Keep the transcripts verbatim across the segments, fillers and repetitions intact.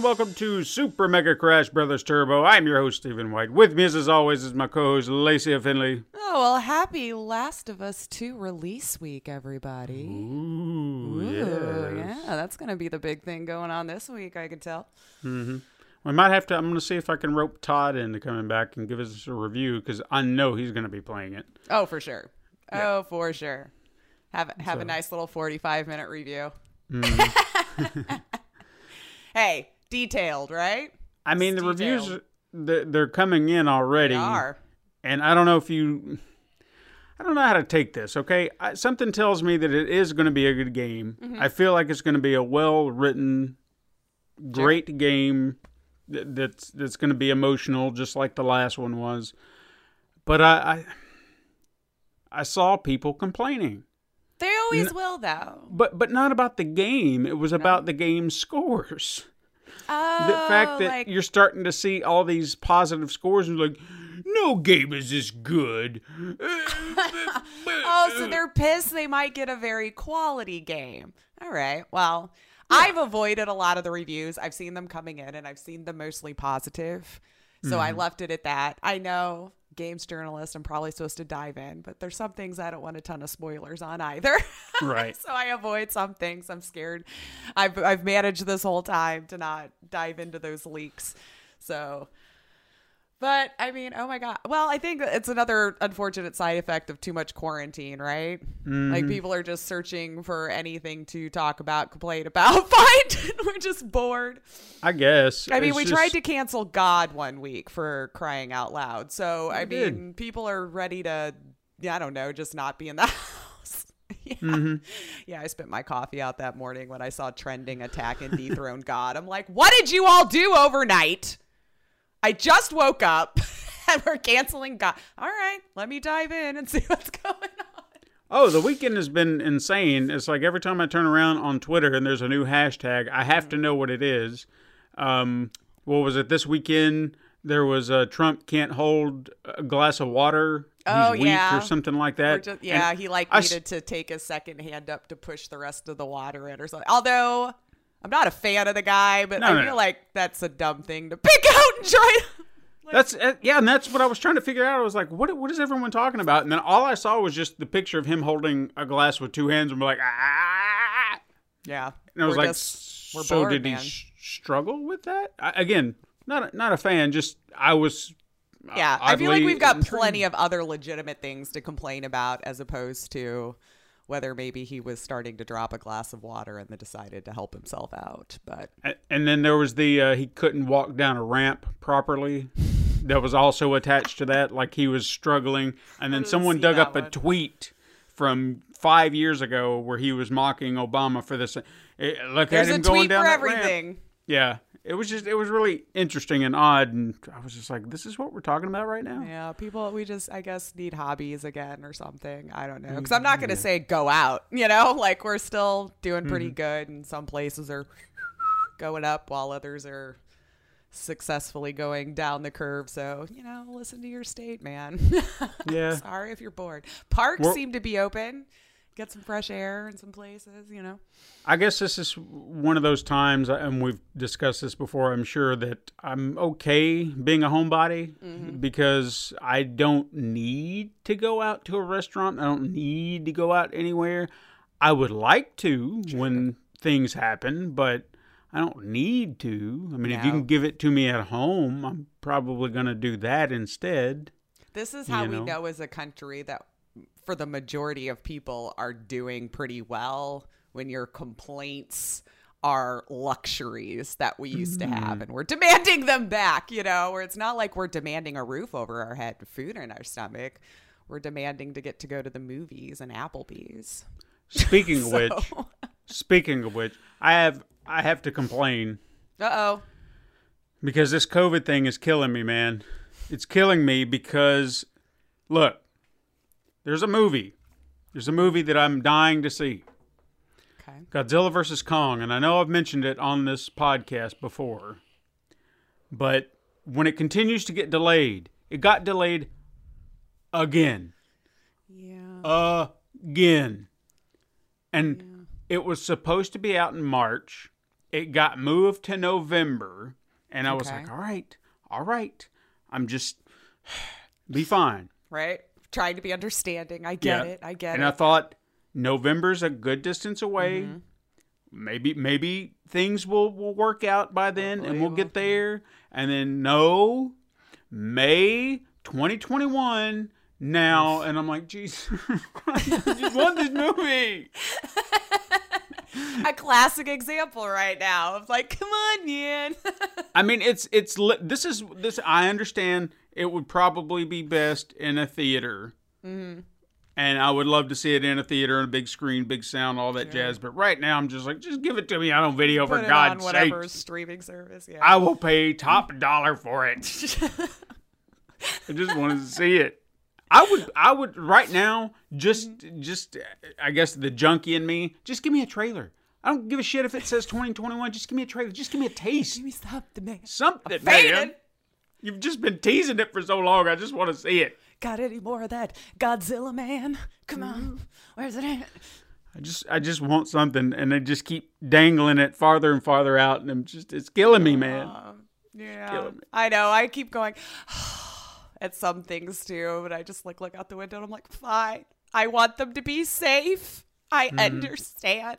Welcome to Super Mega Crash Brothers Turbo. I'm your host, Stephen White. With me, as always, is my co-host, Lacey Finley. Oh, well, happy Last of Us two release week, everybody. Ooh, Ooh yes. Yeah, that's going to be the big thing going on this week, I can tell. Mm-hmm. We might have to, I'm going to see if I can rope Todd into coming back and give us a review, because I know he's going to be playing it. Oh, for sure. Yeah. Oh, for sure. Have, have so. a nice little forty-five minute review. Mm-hmm. Hey. Detailed, right? I mean, it's the detailed. Reviews, they're, they're coming in already. They are. And I don't know if you... I don't know how to take this, okay? I, something tells me that it is going to be a good game. Mm-hmm. I feel like it's going to be a well-written, great sure. game that, that's, that's going to be emotional, just like the last one was. But I, I, I saw people complaining. They always N- will, though. But, but not about the game. It was no. about the game's scores. Oh, the fact that like, you're starting to see all these positive scores and like, no game is this good. Oh, so they're pissed they might get a very quality game. All right. Well, yeah. I've avoided a lot of the reviews. I've seen them coming in and I've seen them mostly positive. So mm. I left it at that. I know, games journalist, I'm probably supposed to dive in, but there's some things I don't want a ton of spoilers on either. Right. So I avoid some things. I'm scared. I've I've managed this whole time to not dive into those leaks. So, but I mean, oh my God. Well, I think it's another unfortunate side effect of too much quarantine, right? Mm-hmm. Like people are just searching for anything to talk about, complain about, find. We're just bored. I guess. I mean, it's we just... tried to cancel God one week for crying out loud. So, we I did. mean, people are ready to, I don't know, just not be in the house. Yeah. Mm-hmm. Yeah, I spit my coffee out that morning when I saw trending attack and dethrone God. I'm like, what did you all do overnight? I just woke up and we're canceling God. All right, let me dive in and see what's going on. Oh, the weekend has been insane. It's like every time I turn around on Twitter and there's a new hashtag, I have to know what it is. Um, what was it? This weekend, there was a Trump can't hold a glass of water. He's oh, yeah. weak or something like that. Just, yeah, and he like I needed s- to take his second hand up to push the rest of the water in or something. Although... I'm not a fan of the guy, but no, I no, feel no. like that's a dumb thing to pick out and try. Like, that's uh, yeah, and that's what I was trying to figure out. I was like, what what is everyone talking about? And then all I saw was just the picture of him holding a glass with two hands and we're like, ah. Yeah. And I was like, just, we're so bored, did man. he sh- struggle with that? I, again, not a, not a fan, just I was Yeah, I feel like we've got intrigued. plenty of other legitimate things to complain about as opposed to whether maybe he was starting to drop a glass of water and then decided to help himself out. But And then there was the, uh, he couldn't walk down a ramp properly. That was also attached to that, like he was struggling. And then someone dug up one. a tweet from five years ago where he was mocking Obama for this. Look There's at him going down that ramp. There's a tweet for everything. Yeah. It was just, it was really interesting and odd. And I was just like, this is what we're talking about right now. Yeah. People, we just, I guess, need hobbies again or something. I don't know. Because I'm not going to yeah. say go out, you know, like we're still doing pretty mm-hmm. good. And some places are going up while others are successfully going down the curve. So, you know, listen to your state, man. Yeah. Sorry if you're bored. Parks well, seem to be open. Get some fresh air in some places, you know. I guess this is one of those times, and we've discussed this before, I'm sure, that I'm okay being a homebody mm-hmm. because I don't need to go out to a restaurant. I don't need to go out anywhere. I would like to sure. when things happen, but I don't need to. I mean, no. if you can give it to me at home, I'm probably going to do that instead. This is how you know? we know as a country that for the majority of people are doing pretty well when your complaints our luxuries that we used mm-hmm. to have, and we're demanding them back, you know, where it's not like we're demanding a roof over our head and food in our stomach. We're demanding to get to go to the movies and Applebee's. Speaking so. of which, speaking of which, I have I have to complain. Uh-oh. Because this COVID thing is killing me, man. It's killing me because, look, there's a movie. There's a movie that I'm dying to see. Okay. Godzilla versus Kong. And I know I've mentioned it on this podcast before, but when it continues to get delayed, it got delayed again. Yeah. Again. And yeah. it was supposed to be out in March. It got moved to November. And I okay. was like, all right, all right. I'm just, be fine. Right? Trying to be understanding. I get yeah. it. I get and it. And I thought, November's a good distance away. Mm-hmm. Maybe maybe things will, will work out by then and we'll get there. And then, no, May twenty twenty-one now. Yes. And I'm like, geez, I just want this movie. A classic example right now of like, come on, man. I mean, it's it's li- this is this. I understand it would probably be best in a theater, mm-hmm. and I would love to see it in a theater, and a big screen, big sound, all that sure. jazz. But right now, I'm just like, just give it to me. I don't video Put for it God's on whatever sake. Streaming service. Yeah, I will pay top dollar for it. I just wanted to see it. I would, I would right now, just, just, I guess the junkie in me, just give me a trailer. I don't give a shit if it says twenty twenty-one. Just give me a trailer. Just give me a taste. Give me something, man. Something, man. You've just been teasing it for so long. I just want to see it. Got any more of that Godzilla, man? Come on. Where's it at? I just, I just want something, and they just keep dangling it farther and farther out, and I'm just, it's killing me, man. Uh, yeah. Killing me. I know. I keep going. At some things too, but I just like look out the window and I'm like, fine. I want them to be safe. I mm-hmm. understand.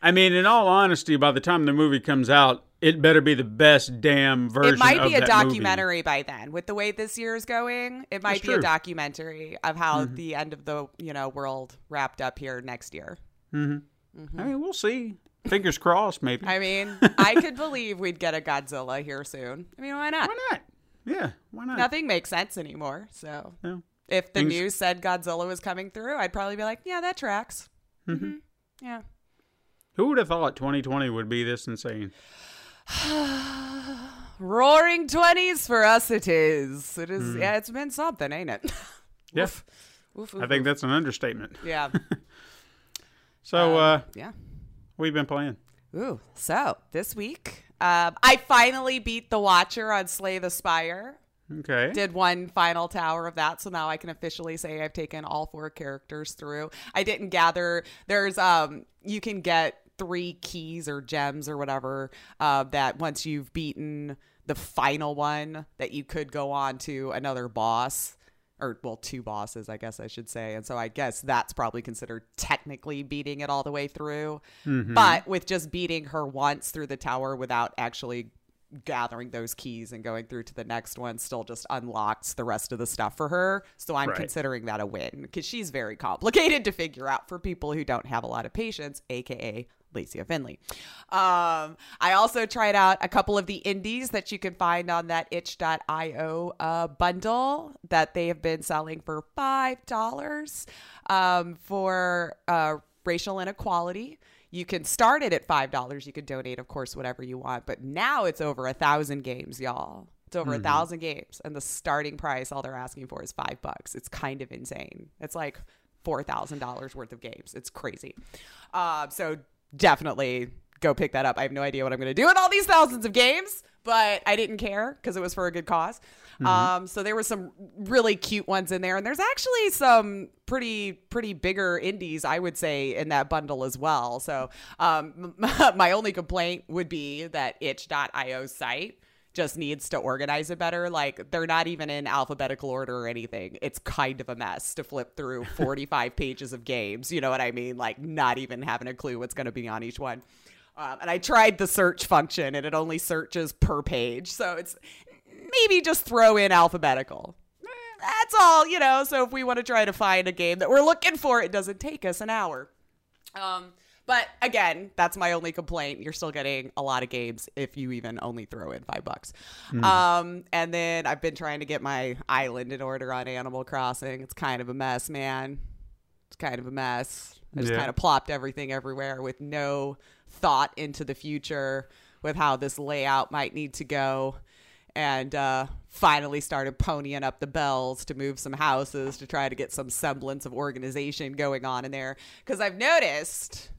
I mean, in all honesty, by the time the movie comes out, it better be the best damn version of that movie. It might be a documentary movie. By then. With the way this year is going, it might That's be true. A documentary of how mm-hmm. the end of the you know world wrapped up here next year. Mm-hmm. Mm-hmm. I mean, we'll see. Fingers crossed, maybe. I mean, I could believe we'd get a Godzilla here soon. I mean, why not? Why not? Yeah, why not? Nothing makes sense anymore. So yeah. if the Things... news said Godzilla was coming through, I'd probably be like, yeah, that tracks. Mm-hmm. Mm-hmm. Yeah. Who would have thought twenty twenty would be this insane? Roaring twenties for us it is. It is. Mm. Yeah, it's been something, ain't it? Yeah. Oof. Oof, oof, I think oof. That's an understatement. Yeah. so, um, uh, yeah. What have you been playing? Ooh, so this week... Um, I finally beat the Watcher on Slay the Spire. Okay. Did one final tower of that, so now I can officially say I've taken all four characters through. I didn't gather. There's um, you can get three keys or gems or whatever uh, that once you've beaten the final one, that you could go on to another boss. Or, well, two bosses, I guess I should say. And so I guess that's probably considered technically beating it all the way through. Mm-hmm. But with just beating her once through the tower without actually gathering those keys and going through to the next one still just unlocks the rest of the stuff for her. So I'm right. considering that a win because she's very complicated to figure out for people who don't have a lot of patience, a k a Lacey Finley. Um, I also tried out a couple of the indies that you can find on that itch dot io uh, bundle that they have been selling for five dollars um, for uh, racial inequality. You can start it at five dollars. You can donate, of course, whatever you want. But now it's over a thousand games, y'all. It's over a mm-hmm. thousand games. And the starting price, all they're asking for is five bucks. It's kind of insane. It's like four thousand dollars worth of games. It's crazy. Uh, so definitely go pick that up. I have no idea what I'm going to do with all these thousands of games, but I didn't care because it was for a good cause. Mm-hmm. Um, so there were some really cute ones in there. And there's actually some pretty, pretty bigger indies, I would say, in that bundle as well. So um, my only complaint would be that itch dot io site just needs to organize it better. Like, they're not even in alphabetical order or anything. It's kind of a mess to flip through forty-five pages of games. You know what I mean? Like, not even having a clue what's going to be on each one. Um, and I tried the search function, and it only searches per page. So it's maybe just throw in alphabetical. That's all, you know. So if we want to try to find a game that we're looking for, it doesn't take us an hour. Um, But again, that's my only complaint. You're still getting a lot of games if you even only throw in five bucks. Mm. Um, and then I've been trying to get my island in order on Animal Crossing. It's kind of a mess, man. It's kind of a mess. I just yeah. kind of plopped everything everywhere with no thought into the future with how this layout might need to go. And uh, finally started ponying up the bells to move some houses to try to get some semblance of organization going on in there. Because I've noticed,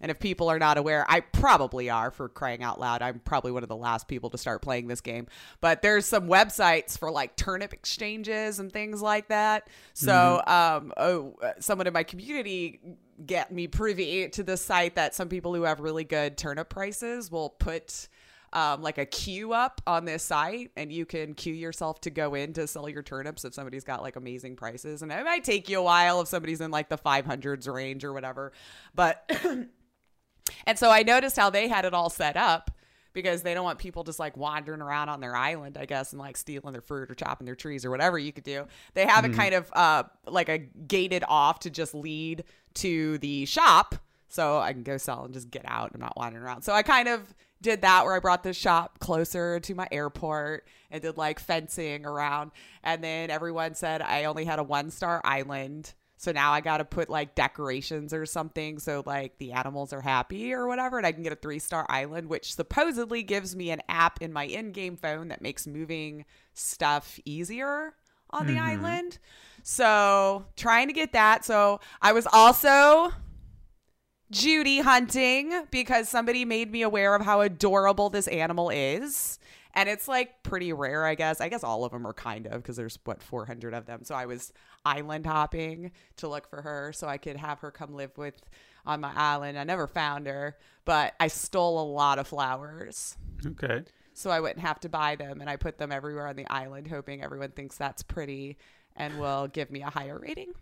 and if people are not aware, I probably are, for crying out loud. I'm probably one of the last people to start playing this game. But there's some websites for like turnip exchanges and things like that. So mm-hmm. um, oh, someone in my community get me privy to this site that some people who have really good turnip prices will put... Um, like a queue up on this site, and you can queue yourself to go in to sell your turnips if somebody's got like amazing prices. And it might take you a while if somebody's in like the five hundreds range or whatever. But and so I noticed how they had it all set up because they don't want people just like wandering around on their island, I guess, and like stealing their fruit or chopping their trees or whatever you could do. They have mm. it kind of uh, like a gated off to just lead to the shop. So I can go sell and just get out. I'm not wandering around. So I kind of did that where I brought the shop closer to my airport and did like fencing around. And then everyone said I only had a one star island. So now I got to put like decorations or something. So like the animals are happy or whatever. And I can get a three star island, which supposedly gives me an app in my in-game phone that makes moving stuff easier on mm-hmm. the island. So trying to get that. So I was also... Judy hunting because somebody made me aware of how adorable this animal is. And it's like pretty rare, I guess. I guess all of them are kind of, because there's what, four hundred of them. So I was island hopping to look for her so I could have her come live with on my island. I never found her, but I stole a lot of flowers. Okay. So I wouldn't have to buy them. And I put them everywhere on the island, hoping everyone thinks that's pretty and will give me a higher rating.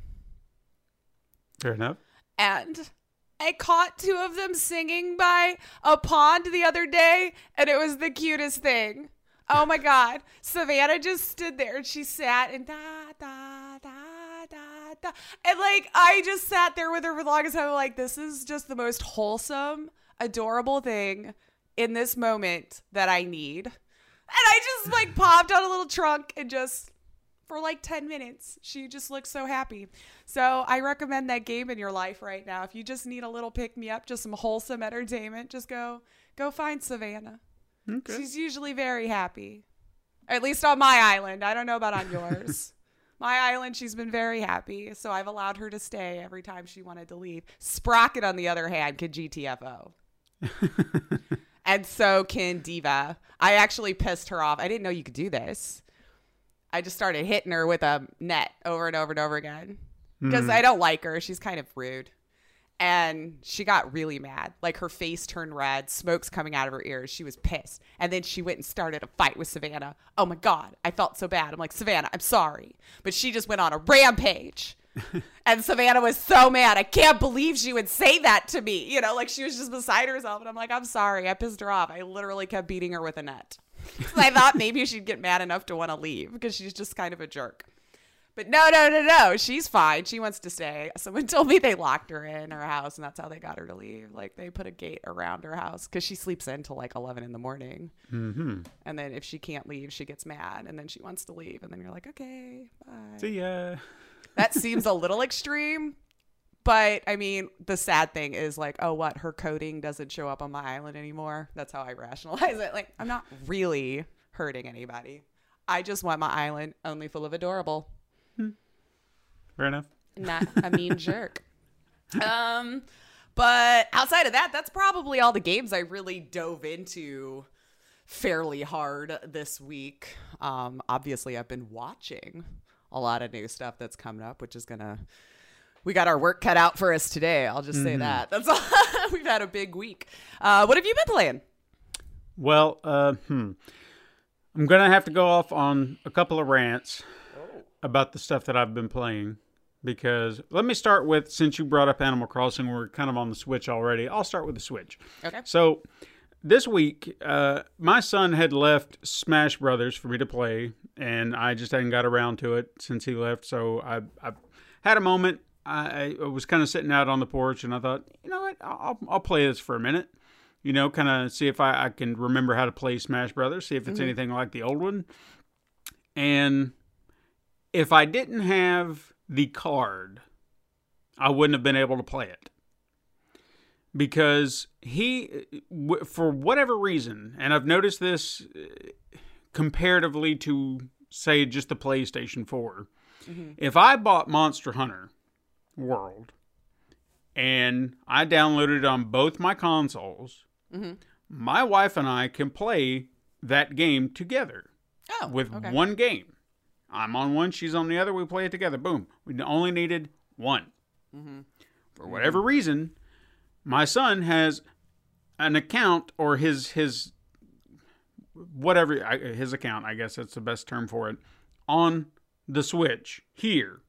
Fair enough. And I caught two of them singing by a pond the other day, and it was the cutest thing. Oh, my God. Savannah just stood there, and she sat and da, da, da, da, da. And, like, I just sat there with her for the longest time. I'm like, this is just the most wholesome, adorable thing in this moment that I need. And I just, like, popped on a little trunk and just... for like ten minutes, she just looks so happy. So I recommend that game in your life right now. If you just need a little pick-me-up, just some wholesome entertainment, just go go find Savannah. Okay. She's usually very happy, at least on my island. I don't know about on yours. My island, she's been very happy, so I've allowed her to stay every time she wanted to leave. Sprocket, on the other hand, could G T F O. And so can Diva. I actually pissed her off. I didn't know you could do this. I just started hitting her with a net over and over and over again because mm. I don't like her. She's kind of rude. And she got really mad. Like, her face turned red, smoke's coming out of her ears. She was pissed. And then she went and started a fight with Savannah. Oh, my God. I felt so bad. I'm like, Savannah, I'm sorry. But she just went on a rampage. And Savannah was so mad. I can't believe she would say that to me. You know, like, she was just beside herself. And I'm like, I'm sorry. I pissed her off. I literally kept beating her with a net. I thought maybe she'd get mad enough to want to leave because she's just kind of a jerk. But no, no, no, no. She's fine. She wants to stay. Someone told me they locked her in her house, and that's how they got her to leave. Like, they put a gate around her house because she sleeps in till like eleven in the morning. Mm-hmm. And then if she can't leave, she gets mad, and then she wants to leave. And then you're like, okay, bye. See ya. That seems a little extreme. But, I mean, the sad thing is, like, oh, what? Her coding doesn't show up on my island anymore. That's how I rationalize it. Like, I'm not really hurting anybody. I just want my island only full of adorable. Fair enough. Not a mean jerk. Um, but outside of that, that's probably all the games I really dove into fairly hard this week. Um, obviously, I've been watching a lot of new stuff that's coming up, which is going to... We got our work cut out for us today. I'll just say mm-hmm. that. That's all. We've had a big week. Uh, what have you been playing? Well, uh, hmm. I'm going to have to go off on a couple of rants oh. about the stuff that I've been playing. Because let me start with, since you brought up Animal Crossing, we're kind of on the Switch already. I'll start with the Switch. Okay. So this week, uh, my son had left Smash Brothers for me to play. And I just hadn't got around to it since he left. So I, I had a moment. I, I was kind of sitting out on the porch, and I thought, you know what, I'll, I'll play this for a minute. You know, kind of see if I, I can remember how to play Smash Brothers, see if it's mm-hmm. anything like the old one. And if I didn't have the card, I wouldn't have been able to play it. Because he, w- for whatever reason, and I've noticed this comparatively to, say, just the PlayStation four. Mm-hmm. If I bought Monster Hunter World and I downloaded it on both my consoles, mm-hmm. my wife and I can play that game together oh, with okay. one game. I'm on one, she's on the other, we play it together. Boom. We only needed one. Mm-hmm. For whatever mm-hmm. reason... my son has an account, or his, his whatever, his account, I guess that's the best term for it, on the Switch here.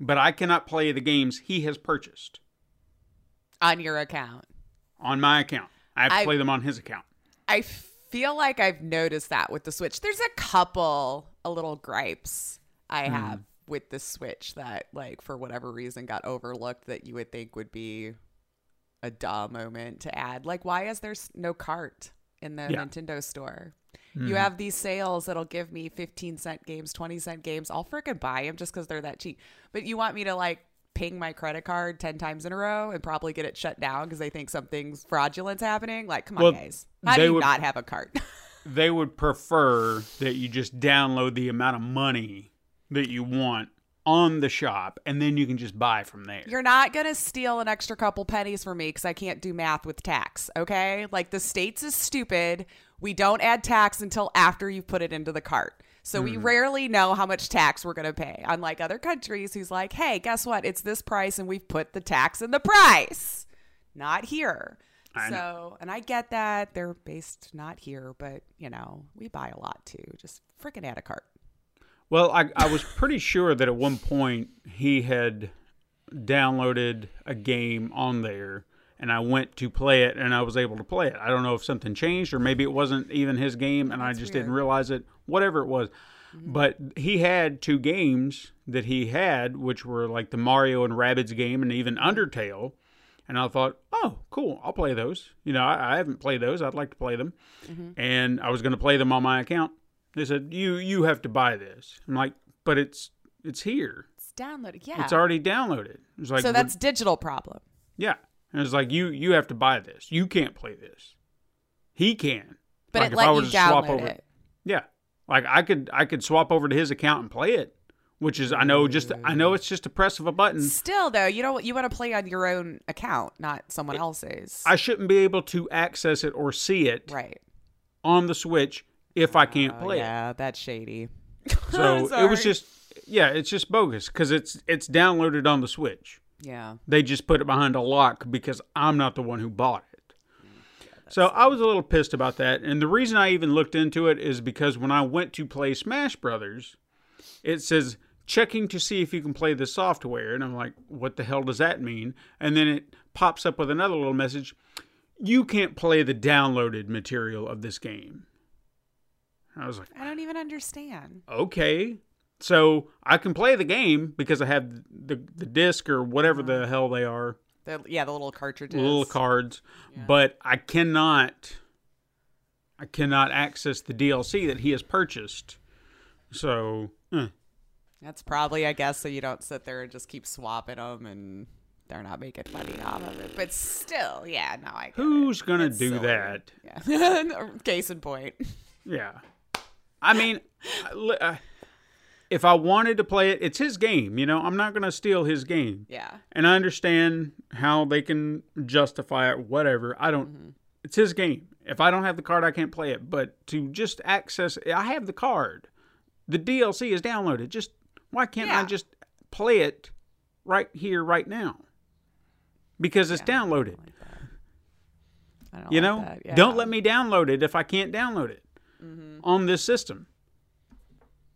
But I cannot play the games he has purchased. On your account? On my account. I have to I, play them on his account. I feel like I've noticed that with the Switch. There's a couple a little gripes I mm. have with the Switch that, like, for whatever reason got overlooked that you would think would be... a duh moment to add. Like, why is there no cart in the yeah. Nintendo store? Mm. You have these sales that'll give me fifteen cent games, twenty cent games. I'll freaking buy them just because they're that cheap. But you want me to, like, ping my credit card ten times in a row and probably get it shut down because they think something's fraudulent's happening? Like, come well, on, guys. How do you would, not have a cart? They would prefer that you just download the amount of money that you want on the shop, and then you can just buy from there. You're not going to steal an extra couple pennies from me because I can't do math with tax, okay? Like, the states is stupid. We don't add tax until after you put it into the cart. So mm. we rarely know how much tax we're going to pay, unlike other countries who's like, hey, guess what? It's this price, and we've put the tax in the price. Not here. I so, know. And I get that. They're based not here, but, you know, we buy a lot, too. Just freaking add a cart. Well, I, I was pretty sure that at one point he had downloaded a game on there, and I went to play it, and I was able to play it. I don't know if something changed, or maybe it wasn't even his game, and That's I just weird. didn't realize it, whatever it was. Mm-hmm. But he had two games that he had, which were like the Mario and Rabbids game and even Undertale, and I thought, oh, cool, I'll play those. You know, I, I haven't played those. I'd like to play them, mm-hmm. and I was going to play them on my account. They said, you you have to buy this. I'm like, but it's it's here. It's downloaded, yeah. It's already downloaded. It's like, so that's digital problem. Yeah. And it's like, you you have to buy this. You can't play this. He can. But like, it let you download over, it. Yeah. Like, I could I could swap over to his account and play it, which is, I know just I know it's just a press of a button. Still, though, you don't you want to play on your own account, not someone it, else's. I shouldn't be able to access it or see it right on the Switch if I can't play oh, yeah, it. Yeah, that's shady. So it was just, yeah, it's just bogus because it's it's downloaded on the Switch. Yeah. They just put it behind a lock because I'm not the one who bought it. Yeah, so funny. I was a little pissed about that. And the reason I even looked into it is because when I went to play Smash Brothers, it says, checking to see if you can play the software. And I'm like, what the hell does that mean? And then it pops up with another little message. You can't play the downloaded material of this game. I was like, I don't even understand. Okay. So I can play the game because I have the the disc or whatever oh. the hell they are. The, yeah, the little cartridges. Little cards. Yeah. But I cannot I cannot access the D L C that he has purchased. So, eh. That's probably, I guess, so you don't sit there and just keep swapping them and they're not making money off of it. But still, yeah, no, I get Who's going to do silly. that? Yeah. Case in point. Yeah. I mean, if I wanted to play it, it's his game, you know? I'm not going to steal his game. Yeah. And I understand how they can justify it, whatever. I don't, mm-hmm. it's his game. If I don't have the card, I can't play it. But to just access, I have the card. The D L C is downloaded. Just, why can't yeah. I just play it right here, right now? Because it's yeah, downloaded. I don't like that. I don't you like know? That. Yeah. Don't let me download it if I can't download it. Mm-hmm. On this system.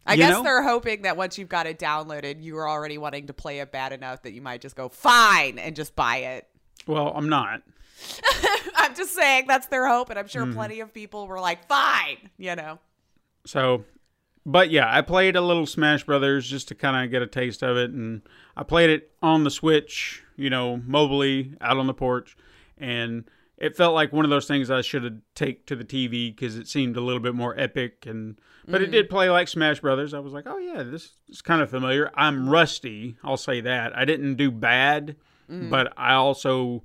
I you guess know? They're hoping that once you've got it downloaded, you are already wanting to play it bad enough that you might just go, fine, and just buy it. Well, I'm not. I'm just saying that's their hope, and I'm sure mm-hmm. plenty of people were like, fine, you know. So, But yeah, I played a little Smash Brothers just to kind of get a taste of it, and I played it on the Switch, you know, mobilely, out on the porch, and it felt like one of those things I should have take to the T V because it seemed a little bit more epic, and but mm. it did play like Smash Brothers. I was like, oh yeah, this is kind of familiar. I'm rusty, I'll say that. I didn't do bad, mm. but I also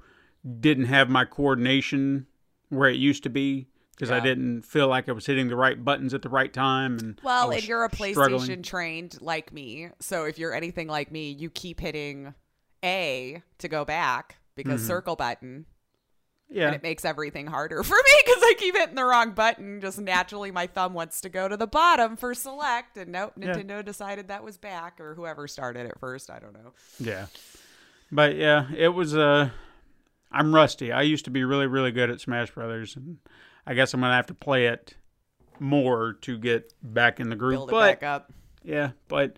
didn't have my coordination where it used to be. Because yeah. I didn't feel like I was hitting the right buttons at the right time. And well, and you're a PlayStation struggling. trained like me. So if you're anything like me, you keep hitting A to go back because mm-hmm. circle button. Yeah. And it makes everything harder for me because I keep hitting the wrong button. Just naturally, my thumb wants to go to the bottom for select. And nope, Nintendo yeah. decided that was back, or whoever started it first. I don't know. Yeah. But yeah, it was... Uh, I'm rusty. I used to be really, really good at Smash Brothers, and I guess I'm going to have to play it more to get back in the groove. Build it but, back up. Yeah, but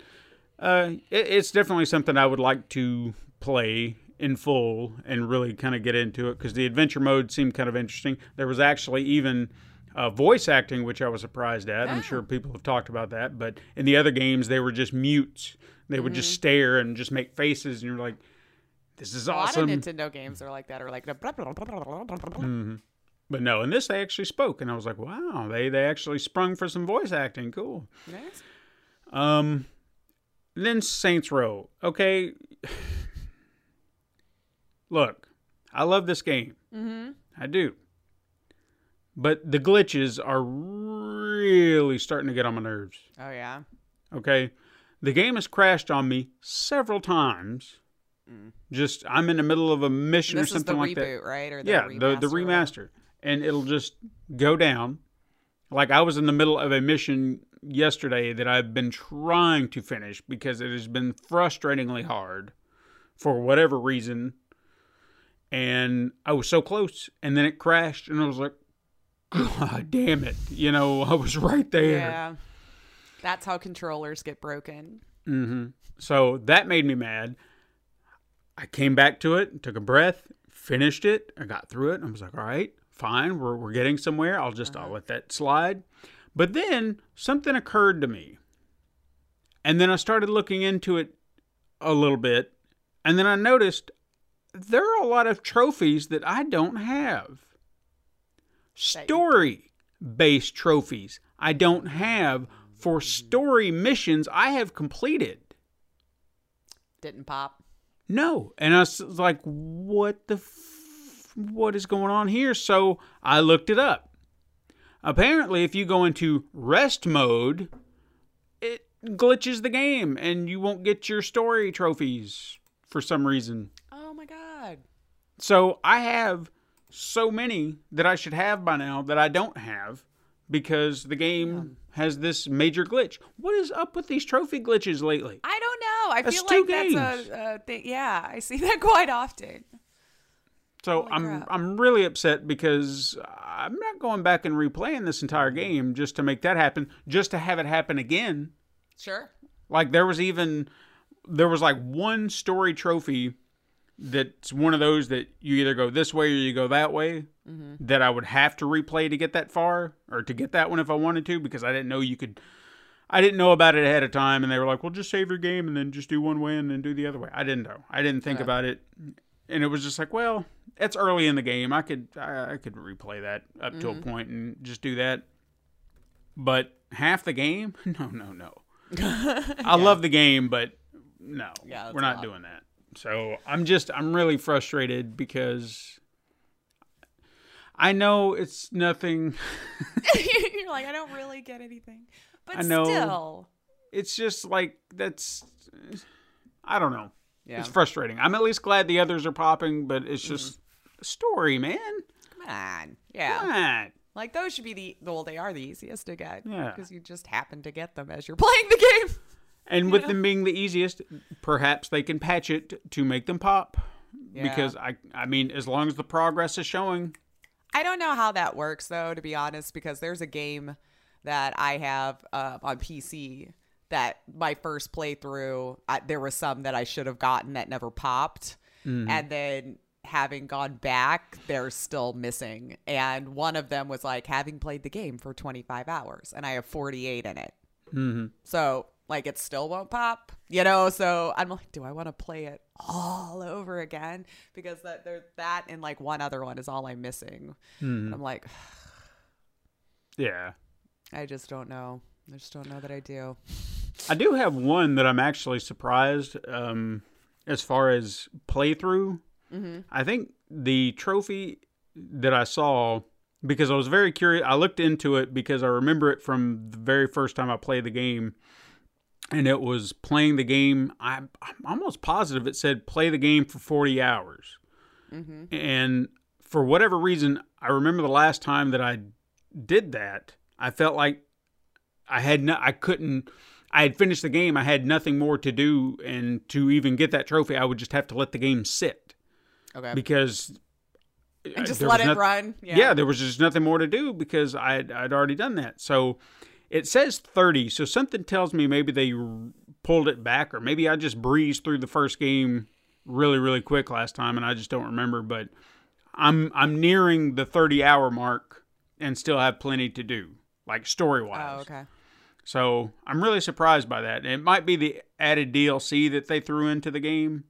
uh, it, it's definitely something I would like to play in full and really kind of get into it because the adventure mode seemed kind of interesting. There was actually even uh, voice acting, which I was surprised at. Ah. I'm sure people have talked about that. But in the other games, they were just mutes. They mm-hmm. would just stare and just make faces, and you're like, this is awesome. A lot of Nintendo games are like that, or like... Mm-hmm. But no, in this they actually spoke, and I was like, wow, they, they actually sprung for some voice acting. Cool. Nice. Um, then Saints Row. Okay. Look, I love this game. Mm-hmm. I do. But the glitches are really starting to get on my nerves. Oh, yeah? Okay. The game has crashed on me several times. Mm. Just, I'm in the middle of a mission this or something like reboot, that. Right? Or the yeah, remaster, the, the remaster. Right? And it'll just go down. Like, I was in the middle of a mission yesterday that I've been trying to finish because it has been frustratingly hard for whatever reason. And I was so close. And then it crashed. And I was like, God damn it. You know, I was right there. Yeah. That's how controllers get broken. Mm-hmm. So that made me mad. I came back to it, took a breath, finished it. I got through it. And I was like, all right. Fine, we're we're getting somewhere. I'll just uh-huh. I'll let that slide. But then something occurred to me. And then I started looking into it a little bit. And then I noticed there are a lot of trophies that I don't have. Story-based trophies I don't have for story missions I have completed. Didn't pop. No. And I was like, what the f- what is going on here? So I looked it up. Apparently, if you go into rest mode, it glitches the game and you won't get your story trophies for some reason. Oh my God. So I have so many that I should have by now that I don't have because the game yeah. has this major glitch. What is up with these trophy glitches lately? I don't know. I that's feel like games. that's a, a thing. Yeah, I see that quite often. So I'm I'm really upset because I'm not going back and replaying this entire game just to make that happen, just to have it happen again. Sure. Like there was even, there was like one story trophy that's one of those that you either go this way or you go that way mm-hmm. that I would have to replay to get that far or to get that one if I wanted to because I didn't know you could, I didn't know about it ahead of time and they were like, well, just save your game and then just do one way and then do the other way. I didn't know. I didn't think yeah. about it. And it was just like, well, it's early in the game. I could I, I could replay that up mm-hmm. to a point and just do that. But half the game? No, no, no. yeah. I love the game, but no, yeah, we're not doing that. So I'm just, I'm really frustrated because I know it's nothing. You're like, I don't really get anything. But I know. Still. It's just like, that's, I don't know. Yeah. It's frustrating. I'm at least glad the others are popping, but it's just mm-hmm. a story, man. Come on. Yeah. Come on. Like, those should be the, well, they are the easiest to get. Yeah. Because you just happen to get them as you're playing the game. And you with know? them being the easiest, perhaps they can patch it to make them pop. Yeah. Because, I, I mean, as long as the progress is showing. I don't know how that works, though, to be honest, because there's a game that I have uh, on P C that my first playthrough, I, there was some that I should have gotten that never popped. Mm-hmm. And then having gone back, they're still missing. And one of them was like having played the game for twenty-five hours and I have forty-eight in it. Mm-hmm. So like it still won't pop, you know? So I'm like, do I want to play it all over again? Because that there that and like one other one is all I'm missing. Mm-hmm. I'm like, yeah, I just don't know. I just don't know that I do. I do have one that I'm actually surprised um, as far as playthrough. Mm-hmm. I think the trophy that I saw, because I was very curious, I looked into it because I remember it from the very first time I played the game. And it was playing the game. I, I'm almost positive it said play the game for forty hours. Mm-hmm. And for whatever reason, I remember the last time that I did that, I felt like I had no, I couldn't, I had finished the game. I had nothing more to do. And to even get that trophy, I would just have to let the game sit. Okay. Because... And just let it noth- run. Yeah. yeah, there was just nothing more to do because I'd, I'd already done that. So it says thirty. So something tells me maybe they r- pulled it back, or maybe I just breezed through the first game really, really quick last time and I just don't remember. But I'm I'm nearing the thirty-hour mark and still have plenty to do, like story-wise. Oh, okay. So I'm really surprised by that. It might be the added D L C that they threw into the game.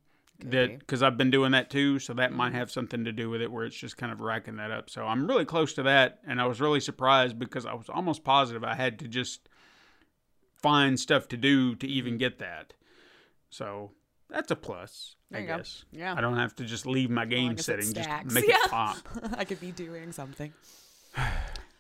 That because I've been doing that too, so that might have something to do with it, where it's just kind of racking that up. So I'm really close to that, and I was really surprised because I was almost positive I had to just find stuff to do to even get that. So that's a plus, I guess. Go. Yeah, I don't have to just leave my game setting, just make yeah. it pop. I could be doing something.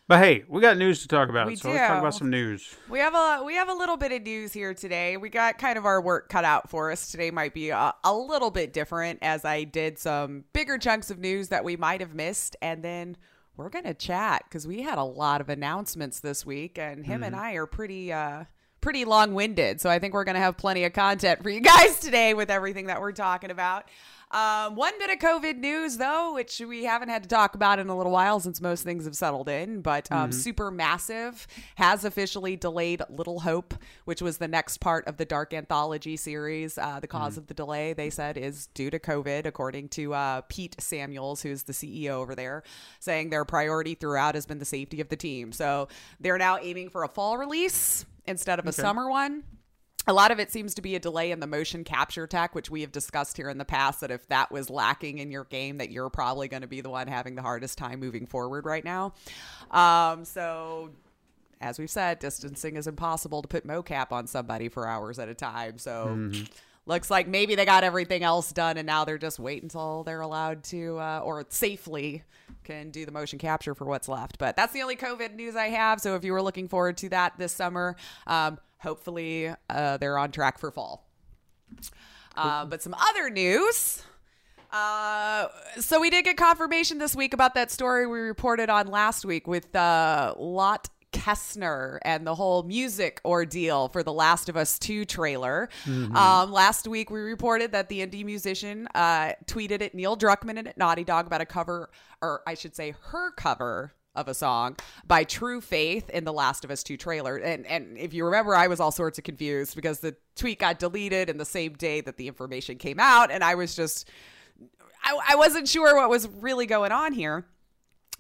But hey, we got news to talk about, we so do. let's talk about some news. We have a we have a little bit of news here today. We got kind of our work cut out for us. Today might be a, a little bit different, as I did some bigger chunks of news that we might have missed. And then we're going to chat because we had a lot of announcements this week, and him mm-hmm. and I are pretty, uh, pretty long-winded. So I think we're going to have plenty of content for you guys today with everything that we're talking about. Um, one bit of COVID news, though, which we haven't had to talk about in a little while since most things have settled in, but um, mm-hmm. Supermassive has officially delayed Little Hope, which was the next part of the Dark Anthology series. Uh, the cause mm-hmm. of the delay, they said, is due to COVID, according to uh, Pete Samuels, who's the C E O over there, saying their priority throughout has been the safety of the team. So they're now aiming for a fall release instead of a okay. summer one. A lot of it seems to be a delay in the motion capture tech, which we have discussed here in the past, that if that was lacking in your game, that you're probably going to be the one having the hardest time moving forward right now. Um, so as we've said, distancing is impossible to put mocap on somebody for hours at a time. So mm-hmm. looks like maybe they got everything else done and now they're just waiting until they're allowed to uh, or safely can do the motion capture for what's left. But that's the only COVID news I have. So if you were looking forward to that this summer, um, hopefully uh, they're on track for fall. Uh, but some other news. Uh, so we did get confirmation this week about that story we reported on last week with uh, Lot Kestner and the whole music ordeal for the Last of Us two trailer. Mm-hmm. Um, last week, we reported that the indie musician uh, tweeted at Neil Druckmann and at Naughty Dog about a cover, or I should say her cover of a song by True Faith in the Last of Us two trailer. And and if you remember, I was all sorts of confused because the tweet got deleted in the same day that the information came out. And I was just, I, I wasn't sure what was really going on here.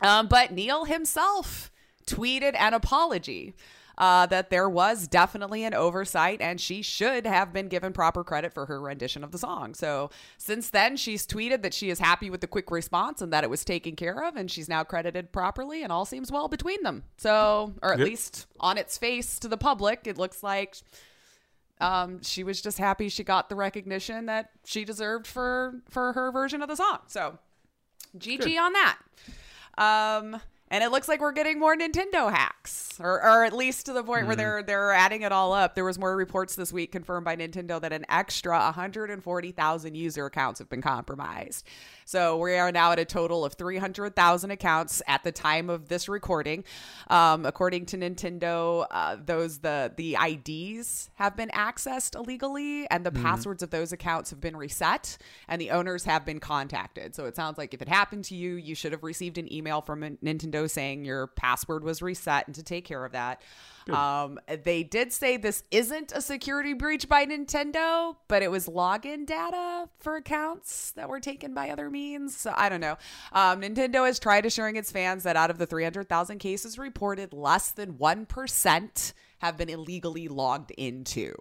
Um, but Neil himself tweeted an apology uh, that there was definitely an oversight and she should have been given proper credit for her rendition of the song. So since then, she's tweeted that she is happy with the quick response and that it was taken care of, and she's now credited properly and all seems well between them. So, or at yep. least on its face to the public, it looks like um, she was just happy she got the recognition that she deserved for, for her version of the song. So G G Good. on that. Um, And it looks like we're getting more Nintendo hacks, or, or at least to the point mm. where they're they're adding it all up. There was more reports this week confirmed by Nintendo that an extra one hundred forty thousand user accounts have been compromised. So we are now at a total of three hundred thousand accounts at the time of this recording. Um, according to Nintendo, uh, those the the I Ds have been accessed illegally, and the mm. passwords of those accounts have been reset, and the owners have been contacted. So it sounds like if it happened to you, you should have received an email from Nintendo saying your password was reset and to take care of that. Um, they did say this isn't a security breach by Nintendo, but it was login data for accounts that were taken by other means. So I don't know. Um, Nintendo has tried assuring its fans that out of the three hundred thousand cases reported, less than one percent have been illegally logged into.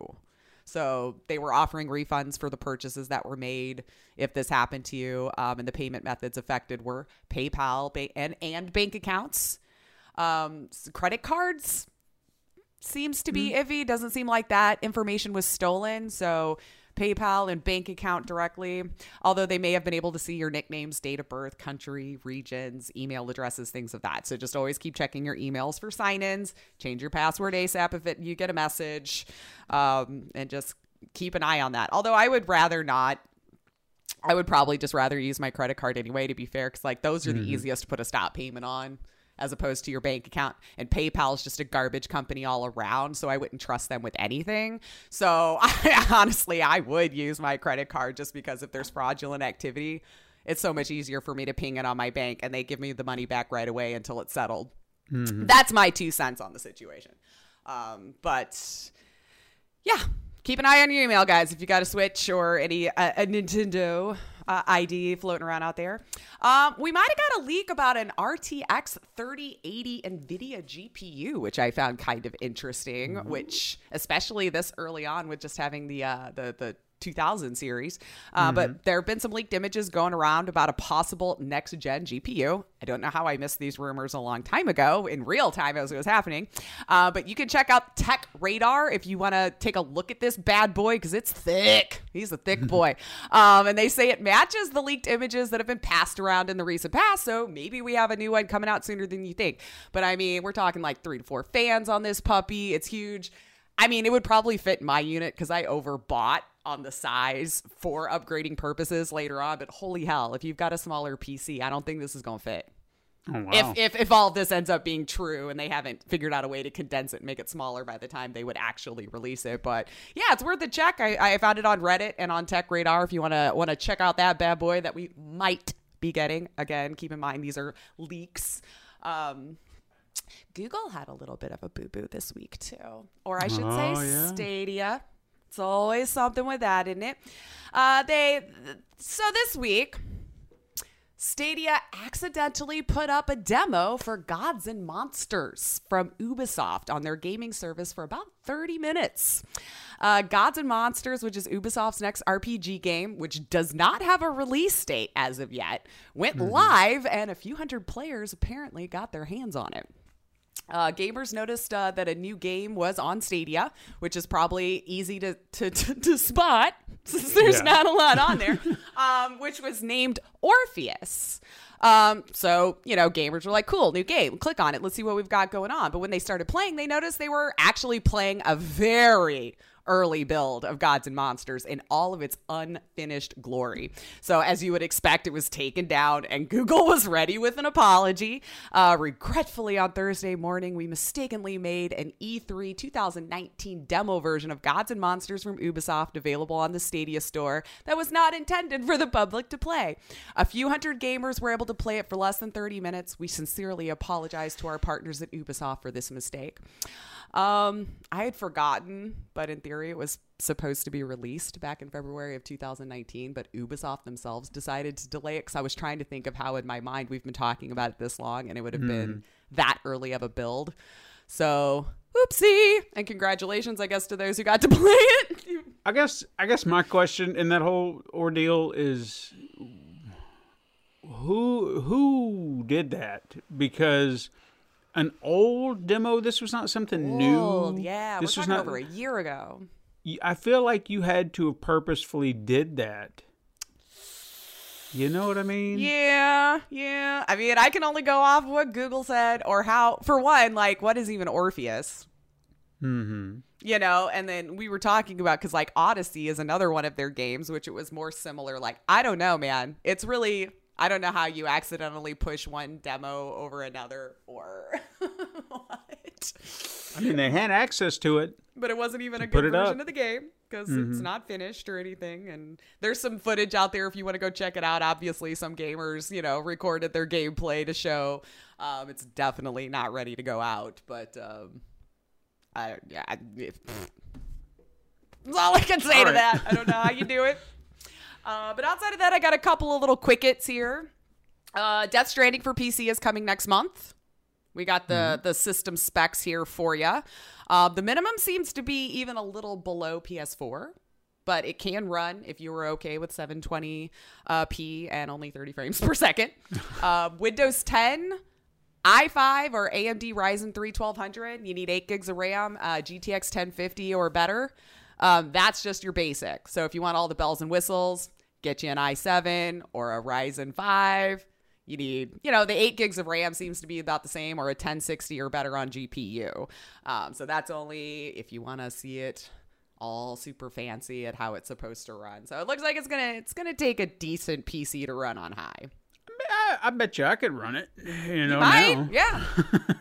So they were offering refunds for the purchases that were made if this happened to you. Um, and the payment methods affected were PayPal ba- and, and bank accounts. Um, credit cards seems to be mm-hmm. iffy. Doesn't seem like that information was stolen. So PayPal and bank account directly, although they may have been able to see your nicknames, date of birth, country, regions, email addresses, things of that. So just always keep checking your emails for sign-ins, change your password ASAP if it, you get a message, um, and just keep an eye on that. Although I would rather not. I would probably just rather use my credit card anyway, to be fair, because like those are mm-hmm. the easiest to put a stop payment on, as opposed to your bank account. And PayPal is just a garbage company all around, so I wouldn't trust them with anything. So I, honestly, I would use my credit card, just because if there's fraudulent activity, it's so much easier for me to ping it on my bank and they give me the money back right away until it's settled. Mm-hmm. That's my two cents on the situation. Um, but yeah, keep an eye on your email, guys, if you got a Switch or any uh, a Nintendo Uh, I D floating around out there. Um, we might have got a leak about an R T X thirty eighty NVIDIA G P U, which I found kind of interesting, mm-hmm. which especially this early on with just having the uh, the the two thousand series. Uh, mm-hmm. But there have been some leaked images going around about a possible next-gen G P U. I don't know how I missed these rumors a long time ago, in real time as it was happening. Uh, but you can check out Tech Radar if you want to take a look at this bad boy, because it's thick. He's a thick boy. Um, and they say it matches the leaked images that have been passed around in the recent past, so maybe we have a new one coming out sooner than you think. But, I mean, we're talking like three to four fans on this puppy. It's huge. I mean, it would probably fit my unit because I overbought on the size for upgrading purposes later on. But holy hell, if you've got a smaller P C, I don't think this is going to fit. Oh, wow. If, if if all of this ends up being true and they haven't figured out a way to condense it and make it smaller by the time they would actually release it. But yeah, it's worth a check. I, I found it on Reddit and on Tech Radar if you want to want to check out that bad boy that we might be getting. Again, keep in mind, these are leaks. Um, Google had a little bit of a boo-boo this week too. Or I should oh, say yeah. Stadia. It's always something with that, isn't it? Uh, they so this week, Stadia accidentally put up a demo for Gods and Monsters from Ubisoft on their gaming service for about thirty minutes. Uh, Gods and Monsters, which is Ubisoft's next R P G game, which does not have a release date as of yet, went mm-hmm. live, and a few hundred players apparently got their hands on it. Uh, gamers noticed uh, that a new game was on Stadia, which is probably easy to to, to, to spot since there's yeah. not a lot on there, um, which was named Orpheus. Um, so, you know, gamers were like, cool, new game, click on it. Let's see what we've got going on. But when they started playing, they noticed they were actually playing a very early build of Gods and Monsters in all of its unfinished glory. So as you would expect, it was taken down and Google was ready with an apology. Uh, regretfully, on Thursday morning, we mistakenly made an E three twenty nineteen demo version of Gods and Monsters from Ubisoft available on the Stadia store that was not intended for the public to play. A few hundred gamers were able to play it for less than thirty minutes. We sincerely apologize to our partners at Ubisoft for this mistake. Um, I had forgotten, but in theory, it was supposed to be released back in February of two thousand nineteen, but Ubisoft themselves decided to delay it because I was trying to think of how in my mind we've been talking about it this long and it would have mm. been that early of a build. So, oopsie, and congratulations, I guess, to those who got to play it. I guess, I guess my question in that whole ordeal is who, who did that? Because... an old demo. This was not something old, new. Yeah, this we're was not over a year ago. I feel like you had to have purposefully did that. You know what I mean? Yeah, yeah. I mean, I can only go off what Google said or how. For one, like, what is even Orpheus? Mm-hmm. You know, and then we were talking about, because like Odyssey is another one of their games, which it was more similar. Like, I don't know, man. It's really. I don't know how you accidentally push one demo over another or what. I mean, they had access to it. But it wasn't even a good version of the game because mm-hmm. it's not finished or anything. And there's some footage out there if you want to go check it out. Obviously, some gamers, you know, recorded their gameplay to show. Um, it's definitely not ready to go out. But um, I, yeah, I, it, that's all I can say all to right. that. I don't know how you do it. Uh, but outside of that, I got a couple of little quick hits here. Uh, Death Stranding for P C is coming next month. We got the, mm-hmm. the system specs here for you. Uh, the minimum seems to be even a little below P S four, but it can run if you were okay with seven twenty p uh, and only thirty frames per second. uh, Windows ten, i five or A M D Ryzen three twelve hundred. You need eight gigs of RAM, uh, G T X ten fifty or better. Um, that's just your basic. So if you want all the bells and whistles, get you an i seven or a Ryzen five. You need, you know, the eight gigs of RAM seems to be about the same, or a ten sixty or better on G P U. Um, so that's only if you want to see it all super fancy at how it's supposed to run. So it looks like it's gonna it's gonna take a decent P C to run on high. I, I bet you I could run it. You know, you might, now. Yeah.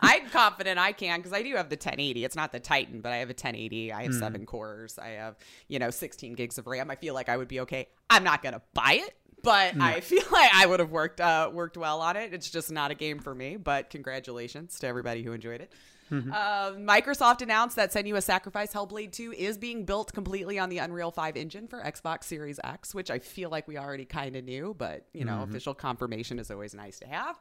I'm confident I can, because I do have the ten eighty. It's not the Titan, but I have a ten eighty. I have mm. seven cores. I have, you know, sixteen gigs of RAM. I feel like I would be okay. I'm not gonna buy it, but no. I feel like I would have worked uh, worked well on it. It's just not a game for me, but congratulations to everybody who enjoyed it. Mm-hmm. Uh, Microsoft announced that Senua's Sacrifice Hellblade two is being built completely on the Unreal five engine for Xbox Series X, which I feel like we already kind of knew, but, you know, mm-hmm. official confirmation is always nice to have.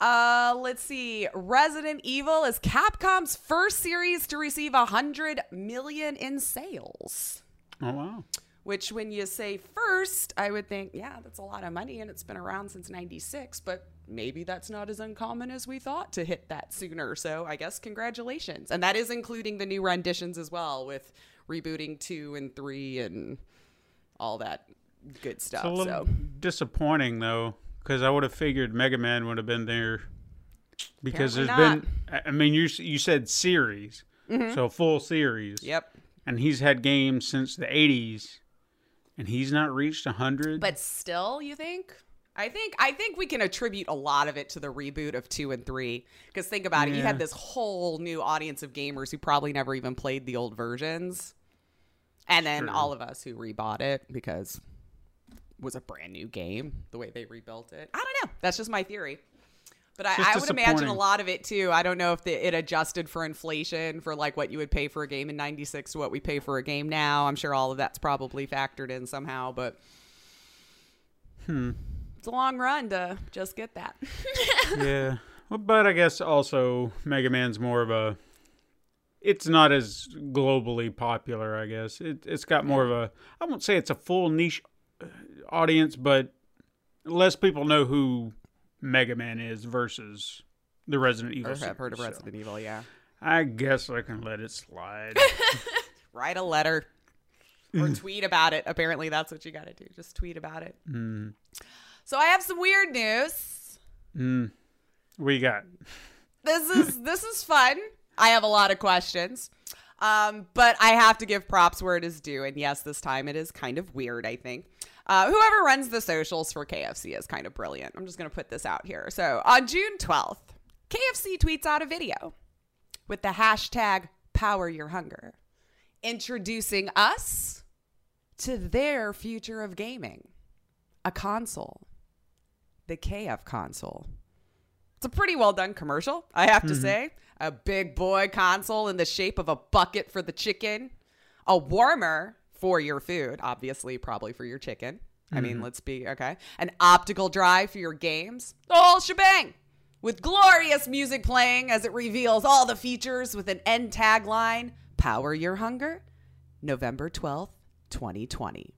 Uh, let's see. Resident Evil is Capcom's first series to receive one hundred million dollars in sales. Oh, wow. Which, when you say first, I would think, yeah, that's a lot of money, and it's been around since ninety-six, but maybe that's not as uncommon as we thought to hit that sooner. So I guess congratulations. And that is including the new renditions as well, with rebooting two and three and all that good stuff. It's a little so. disappointing, though, because I would have figured Mega Man would have been there. Because Apparently there's not. been, I mean, you, you said series, mm-hmm. so full series. Yep. And he's had games since the eighties. And he's not reached one hundred. But still, you think? I think I think we can attribute a lot of it to the reboot of two and three. Because think about yeah. it. You had this whole new audience of gamers who probably never even played the old versions. And then sure. all of us who rebought it because it was a brand new game, the way they rebuilt it. I don't know. That's just my theory. But I, I would imagine a lot of it, too. I don't know if the, it adjusted for inflation, for like what you would pay for a game in ninety-six to what we pay for a game now. I'm sure all of that's probably factored in somehow, but hmm. it's a long run to just get that. yeah. Well, but I guess also Mega Man's more of a... It's not as globally popular, I guess. It, it's got more yeah. of a... I won't say it's a full niche audience, but less people know who... Mega Man is versus the Resident Evil. I've heard of Resident so. Evil, yeah. I guess I can let it slide. Write a letter or tweet about it. Apparently, that's what you got to do. Just tweet about it. Mm. So I have some weird news. Mm. We got this is this is fun. I have a lot of questions, um, but I have to give props where it is due. And yes, this time it is kind of weird, I think. Uh, whoever runs the socials for K F C is kind of brilliant. I'm just going to put this out here. So on June twelfth, K F C tweets out a video with the hashtag PowerYourHunger, introducing us to their future of gaming, a console, the K F console. It's a pretty well done commercial, I have to mm-hmm. say. A big boy console in the shape of a bucket for the chicken, a warmer for your food, obviously, probably for your chicken. I mm-hmm. mean, let's be, okay. An optical drive for your games. The whole shebang, with glorious music playing as it reveals all the features, with an end tagline, Power Your Hunger, November twelfth, twenty twenty.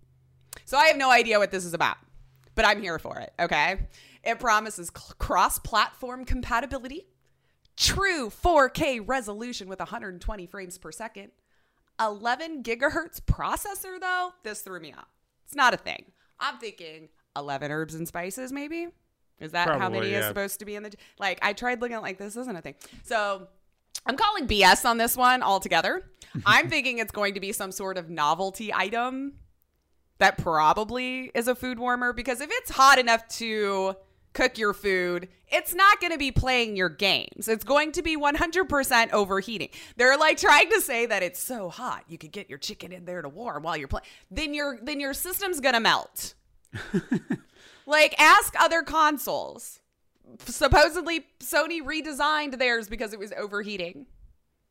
So I have no idea what this is about, but I'm here for it, okay? It promises cl- cross-platform compatibility, true four K resolution with one hundred twenty frames per second, eleven gigahertz processor, though. This threw me off. It's not a thing. I'm thinking eleven herbs and spices, maybe. Is that Probably, how many yeah. is supposed to be in the... Like, I tried looking at like, this isn't a thing. So I'm calling B S on this one altogether. I'm thinking it's going to be some sort of novelty item that probably is a food warmer, because if it's hot enough to cook your food, it's not going to be playing your games. It's going to be one hundred percent overheating. They're like trying to say that it's so hot you could get your chicken in there to warm while you're playing. Then your then your system's going to melt. Like, ask other consoles. Supposedly Sony redesigned theirs because it was overheating.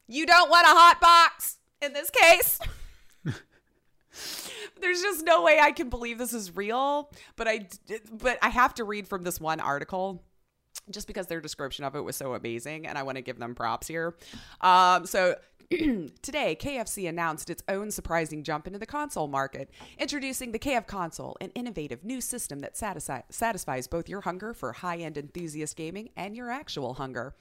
You don't want a hot box in this case. There's just no way I can believe this is real, but I, but I have to read from this one article just because their description of it was so amazing, and I want to give them props here. Um, so today, K F C announced its own surprising jump into the console market, introducing the KFConsole, an innovative new system that satisfi- satisfies both your hunger for high-end enthusiast gaming and your actual hunger.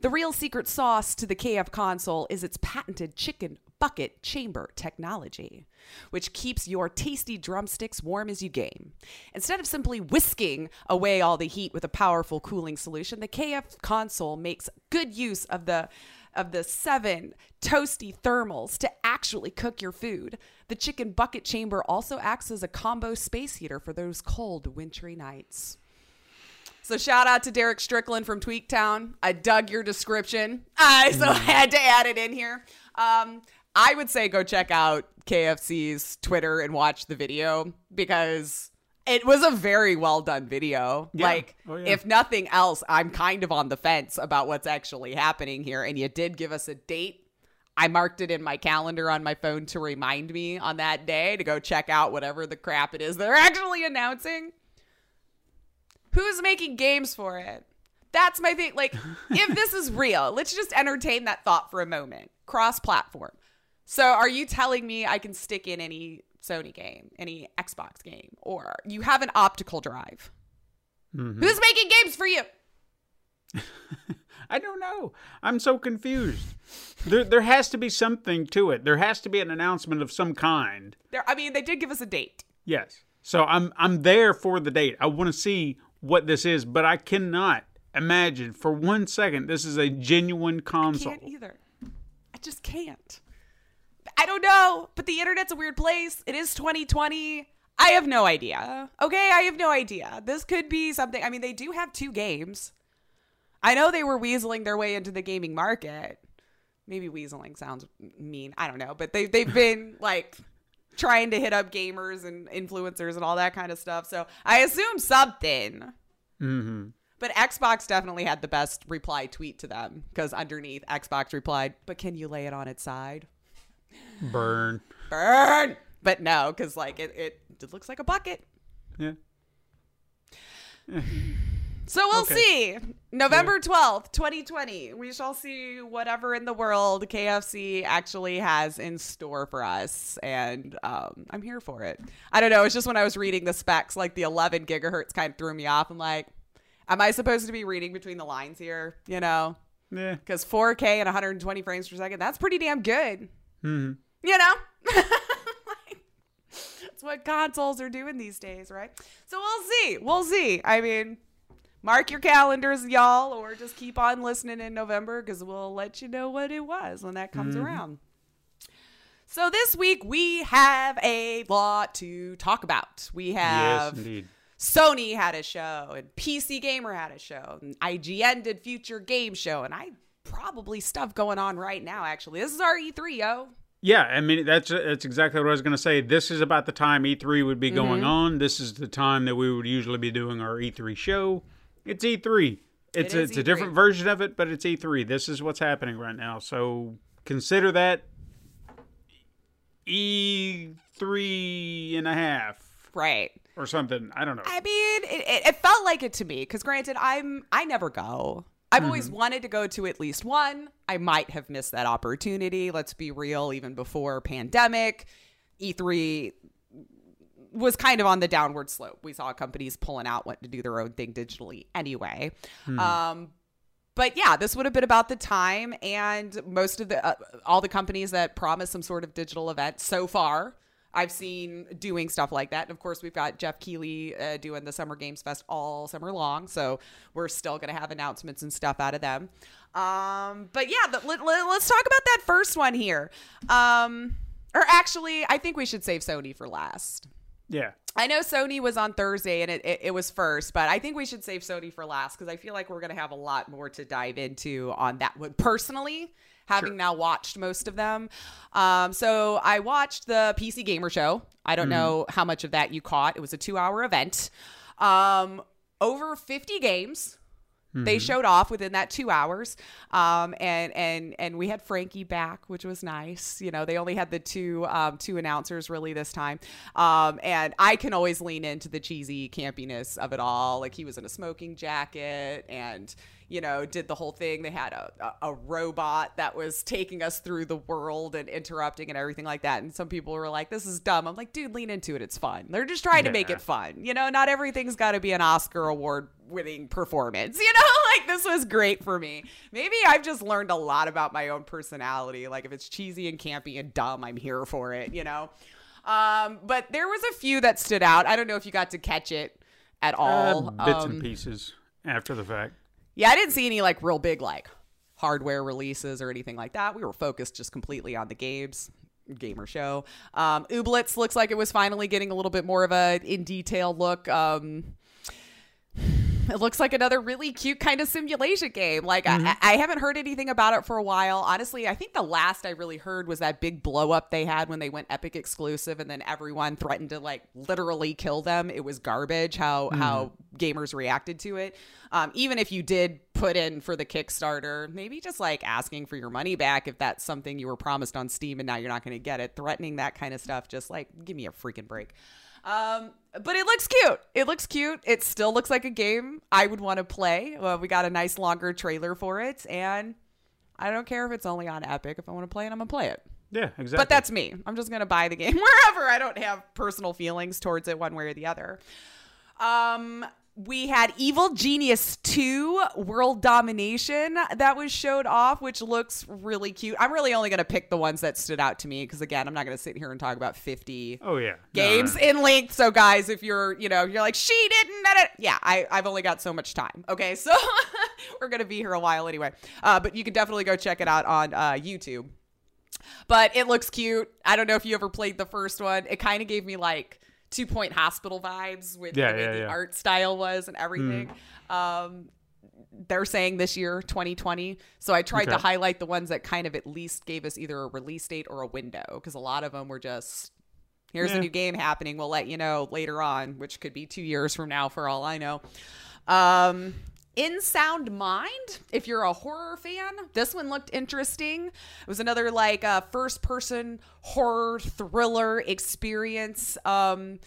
The real secret sauce to the KFConsole is its patented chicken bucket chamber technology, which keeps your tasty drumsticks warm as you game. Instead of simply whisking away all the heat with a powerful cooling solution, the KFConsole makes good use of the of the seven toasty thermals to actually cook your food. The chicken bucket chamber also acts as a combo space heater for those cold wintry nights. So shout out to Derek Strickland from Tweaktown. I dug your description. I so had to add it in here. Um, I would say go check out K F C's Twitter and watch the video, because it was a very well done video. Yeah. Like, oh, yeah. If nothing else, I'm kind of on the fence about what's actually happening here. And you did give us a date. I marked it in my calendar on my phone to remind me on that day to go check out whatever the crap it is they're actually announcing. Who's making games for it? That's my thing. Like, if this is real, let's just entertain that thought for a moment. Cross-platform. So are you telling me I can stick in any Sony game, any Xbox game, or you have an optical drive? Mm-hmm. Who's making games for you? I don't know. I'm so confused. There there has to be something to it. There has to be an announcement of some kind. There, I mean, they did give us a date. Yes. So I'm I'm there for the date. I want to see what this is, but I cannot imagine for one second this is a genuine console. I can't either. I just can't. I don't know, but the internet's a weird place. It is twenty twenty. I have no idea. Okay, I have no idea. This could be something. I mean, they do have two games. I know they were weaseling their way into the gaming market. Maybe weaseling sounds mean. I don't know, but they they've been like trying to hit up gamers and influencers and all that kind of stuff. So I assume something. Mm-hmm. But Xbox definitely had the best reply tweet to them, because underneath Xbox replied, "But can you lay it on its side?" Burn. Burn. But no, because like it, it, it looks like a bucket. Yeah. So we'll okay. see. November twelfth, twenty twenty. We shall see whatever in the world K F C actually has in store for us. And um, I'm here for it. I don't know. It's just when I was reading the specs, like the eleven gigahertz kind of threw me off. I'm like, am I supposed to be reading between the lines here? You know? Yeah. Because four K and one hundred twenty frames per second, that's pretty damn good. Mm-hmm. You know, like, that's what consoles are doing these days, right? So we'll see. We'll see. I mean, mark your calendars, y'all, or just keep on listening in November, because we'll let you know what it was when that comes mm-hmm. around. So this week we have a lot to talk about. We have yes, indeed. Sony had a show, and P C Gamer had a show, and I G N did Future Game Show, and I. Probably stuff going on right now, actually. This is our E three, yo. Yeah, I mean, that's that's exactly what I was going to say. This is about the time E three would be going mm-hmm. on. This is the time that we would usually be doing our E three show. It's E three. It's, it it's E three. A different version of it, but it's E three. This is what's happening right now. So consider that E three and a half. Right. Or something. I don't know. I mean, it, it felt like it to me, because granted, I'm I never go. I've always mm-hmm. wanted to go to at least one. I might have missed that opportunity. Let's be real. Even before pandemic, E three was kind of on the downward slope. We saw companies pulling out, wanting to do their own thing digitally anyway. Mm. Um, but yeah, this would have been about the time. And most of the, uh, all the companies that promised some sort of digital event so far, I've seen doing stuff like that. And of course, we've got Jeff Keighley uh, doing the Summer Games Fest all summer long. So we're still going to have announcements and stuff out of them. Um, but yeah, the, let, let, let's talk about that first one here. Um, or actually, I think we should save Sony for last. Yeah. I know Sony was on Thursday and it, it, it was first, but I think we should save Sony for last, because I feel like we're going to have a lot more to dive into on that one personally. Having sure. now watched most of them. Um, so I watched the P C Gamer Show. I don't mm. know how much of that you caught. It was a two hour event. Um, over fifty games. Mm-hmm. They showed off within that two hours, um, and and and we had Frankie back, which was nice. You know, they only had the two um, two announcers really this time, um, and I can always lean into the cheesy campiness of it all. Like, he was in a smoking jacket and, you know, did the whole thing. They had a, a robot that was taking us through the world and interrupting and everything like that. And some people were like, this is dumb. I'm like, dude, lean into it. It's fun. They're just trying yeah. to make it fun. You know, not everything's got to be an Oscar award winning performance. You know, like, this was great for me. Maybe I've just learned a lot about my own personality. Like, if it's cheesy and campy and dumb, I'm here for it, you know. Um, but there was a few that stood out. I don't know if you got to catch it at all. Uh, bits um, and pieces after the fact. Yeah, I didn't see any like real big like hardware releases or anything like that. We were focused just completely on the games, gamer show. Um, Ooblets looks like it was finally getting a little bit more of a in detail look. Um, it looks like another really cute kind of simulation game. Like, mm-hmm. I, I haven't heard anything about it for a while. Honestly, I think the last I really heard was that big blow up they had when they went Epic exclusive, and then everyone threatened to like literally kill them. It was garbage how mm-hmm. how gamers reacted to it. Um, even if you did put in for the Kickstarter, maybe just like asking for your money back if that's something you were promised on Steam and now you're not going to get it, threatening that kind of stuff, just like, give me a freaking break. Um, but it looks cute. It looks cute. It still looks like a game I would want to play. Well, we got a nice longer trailer for it, and I don't care if it's only on Epic. If I want to play it, I'm going to play it. Yeah, exactly. But that's me. I'm just going to buy the game wherever. I don't have personal feelings towards it one way or the other. Um... We had Evil Genius two World Domination that was showed off, which looks really cute. I'm really only going to pick the ones that stood out to me because, again, I'm not going to sit here and talk about fifty oh, yeah. games no, no, no. in length. So, guys, if you're, you know, you're like, she didn't. Da, da. Yeah, I, I've only got so much time. Okay, so we're going to be here a while anyway. Uh, but you can definitely go check it out on uh, YouTube. But it looks cute. I don't know if you ever played the first one. It kind of gave me like Two Point Hospital vibes with yeah, the way yeah, the yeah. art style was and everything. Mm. Um, they're saying this year, twenty twenty. So I tried okay. to highlight the ones that kind of at least gave us either a release date or a window, because a lot of them were just, here's yeah. a new game happening. We'll let you know later on, which could be two years from now for all I know. Um, In Sound Mind, if you're a horror fan, this one looked interesting. It was another like uh, first-person horror thriller experience. Um,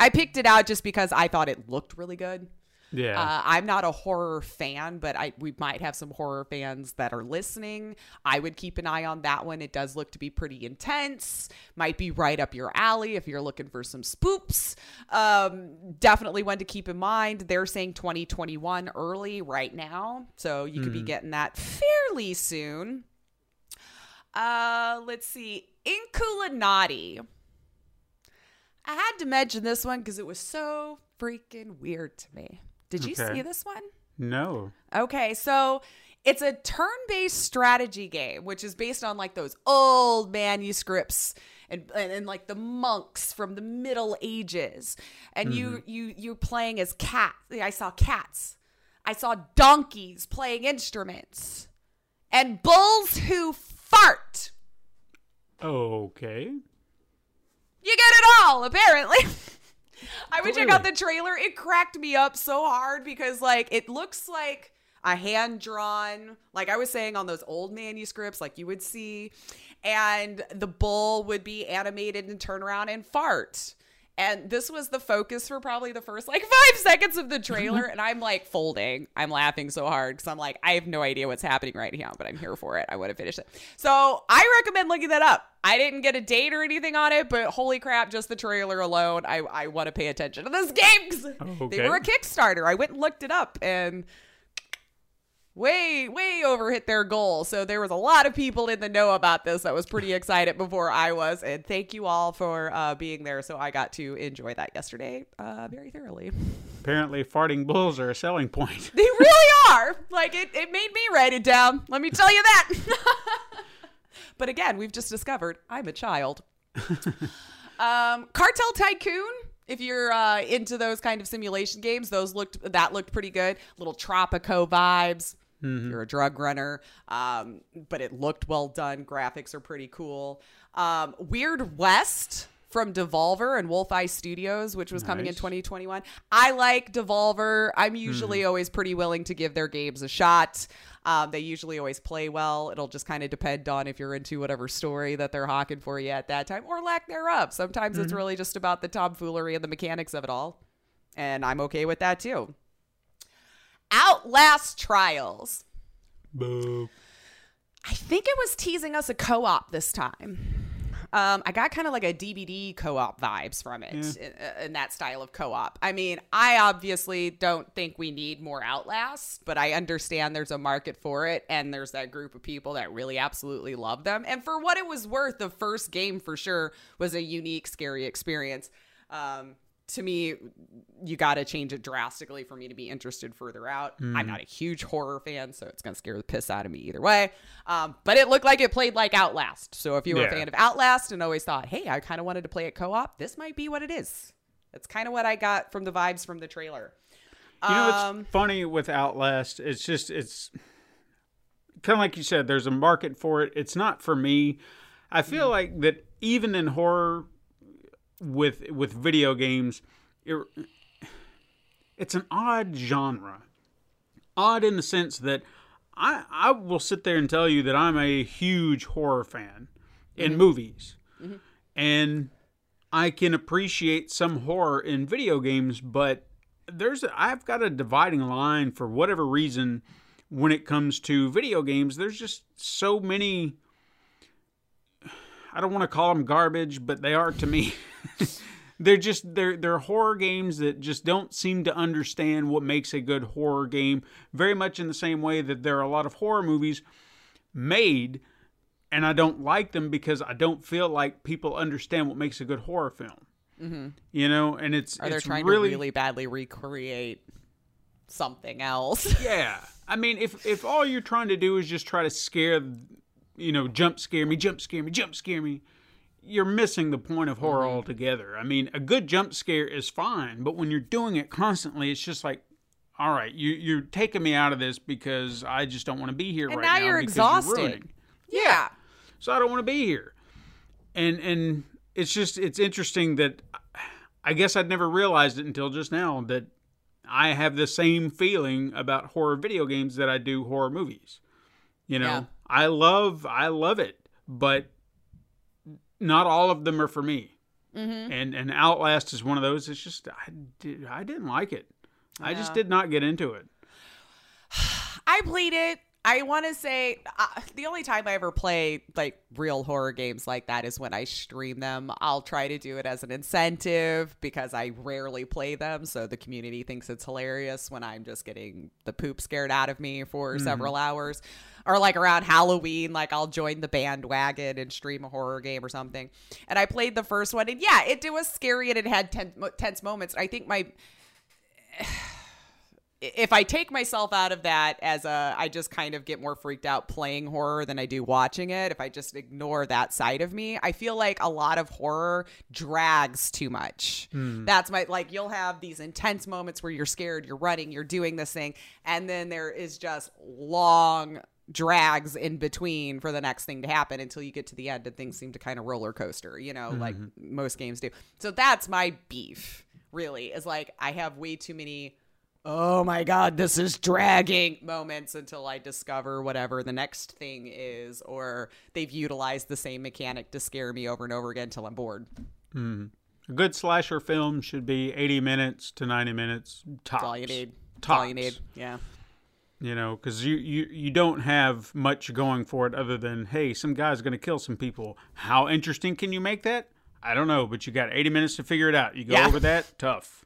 I picked it out just because I thought it looked really good. Yeah, uh, I'm not a horror fan, but I we might have some horror fans that are listening. I would keep an eye on that one. It does look to be pretty intense. Might be right up your alley if you're looking for some spoops. Um, definitely one to keep in mind. They're saying twenty twenty-one early right now, so you mm. could be getting that fairly soon. Uh, let's see, Inculinati. I had to mention this one because it was so freaking weird to me. Did you okay. see this one? No. Okay, so it's a turn-based strategy game, which is based on like those old manuscripts and and, and like the monks from the Middle Ages. And mm-hmm. you you you're playing as cats. I saw cats. I saw donkeys playing instruments, and bulls who fart. Okay. You get it all, apparently. I would really? check out the trailer. It cracked me up so hard because, like, it looks like a hand-drawn, like I was saying, on those old manuscripts, like you would see, and the bull would be animated and turn around and fart. And this was the focus for probably the first, like, five seconds of the trailer, and I'm, like, folding. I'm laughing so hard because I'm like, I have no idea what's happening right now, but I'm here for it. I want to finish it. So I recommend looking that up. I didn't get a date or anything on it, but holy crap, just the trailer alone, I, I want to pay attention to this game because oh, okay. they were a Kickstarter. I went and looked it up, and way, way overhit their goal. So there was a lot of people in the know about this that was pretty excited before I was. And thank you all for uh, being there. So I got to enjoy that yesterday uh, very thoroughly. Apparently, farting bulls are a selling point. They really are. Like, it, it made me write it down. Let me tell you that. But again, we've just discovered I'm a child. um, Cartel Tycoon. If you're uh, into those kind of simulation games, those looked that looked pretty good. Little Tropico vibes. Mm-hmm. If you're a drug runner, um, but it looked well done. Graphics are pretty cool. Um, Weird West from Devolver and Wolf Eye Studios, which was nice. Coming in twenty twenty-one. I like Devolver. I'm usually mm. always pretty willing to give their games a shot. Um, they usually always play well. It'll just kind of depend on if you're into whatever story that they're hawking for you at that time, or lack thereof. Sometimes mm-hmm. it's really just about the tomfoolery and the mechanics of it all. And I'm okay with that too. Outlast Trials. Boo. I think it was teasing us a co-op this time. Um, I got kind of like a D B D co-op vibes from it yeah. in, in that style of co-op. I mean, I obviously don't think we need more Outlast, but I understand there's a market for it. And there's that group of people that really absolutely love them. And for what it was worth, the first game for sure was a unique, scary experience. Um, to me, you got to change it drastically for me to be interested further out. Mm. I'm not a huge horror fan, so it's going to scare the piss out of me either way. Um, but it looked like it played like Outlast. So if you were yeah. a fan of Outlast and always thought, hey, I kind of wanted to play it co-op, this might be what it is. That's kind of what I got from the vibes from the trailer. You um, know, it's funny with Outlast. It's just, it's kind of like you said, there's a market for it. It's not for me. I feel mm. like that even in horror, with with video games, it, it's an odd genre. Odd in the sense that I, I will sit there and tell you that I'm a huge horror fan in mm-hmm. movies. Mm-hmm. And I can appreciate some horror in video games, but there's a, I've got a dividing line for whatever reason when it comes to video games. There's just so many... I don't want to call them garbage, but they are to me. they're just they're they're horror games that just don't seem to understand what makes a good horror game. Very much in the same way that there are a lot of horror movies made, and I don't like them because I don't feel like people understand what makes a good horror film. Mm-hmm. You know, and it's are it's they trying really, to really badly recreate something else? yeah, I mean, if if all you're trying to do is just try to scare. You know, jump scare me, jump scare me, jump scare me. You're missing the point of horror mm-hmm. altogether. I mean, a good jump scare is fine, but when you're doing it constantly, it's just like, all right, you, you're taking me out of this because I just don't want to be here and right now. And now you're exhausted. You're yeah. yeah. So I don't want to be here. And and it's just, it's interesting that I guess I'd never realized it until just now that I have the same feeling about horror video games that I do horror movies. You know? Yeah. I love, I love it, but not all of them are for me. Mm-hmm. And and Outlast is one of those. It's just I did, I didn't like it. Yeah. I just did not get into it. I played it. I want to say uh, the only time I ever play like real horror games like that is when I stream them. I'll try to do it as an incentive because I rarely play them. So the community thinks it's hilarious when I'm just getting the poop scared out of me for mm-hmm. several hours. Or like around Halloween, like I'll join the bandwagon and stream a horror game or something. And I played the first one and yeah, it, it was scary and it had ten, tense moments. I think my... If I take myself out of that as a, I just kind of get more freaked out playing horror than I do watching it. If I just ignore that side of me, I feel like a lot of horror drags too much. Mm. That's my, like, you'll have these intense moments where you're scared, you're running, you're doing this thing. And then there is just long drags in between for the next thing to happen until you get to the end and things seem to kind of roller coaster, you know, mm-hmm. like most games do. So that's my beef really is like, I have way too many oh my God, this is dragging moments until I discover whatever the next thing is, or they've utilized the same mechanic to scare me over and over again until I'm bored. Mm. A good slasher film should be eighty minutes to ninety minutes tops. That's all you need. Tops. That's all you need, yeah. You know, because you, you, you don't have much going for it other than, hey, some guy's going to kill some people. How interesting can you make that? I don't know, but you got eighty minutes to figure it out. You go yeah. over that, tough.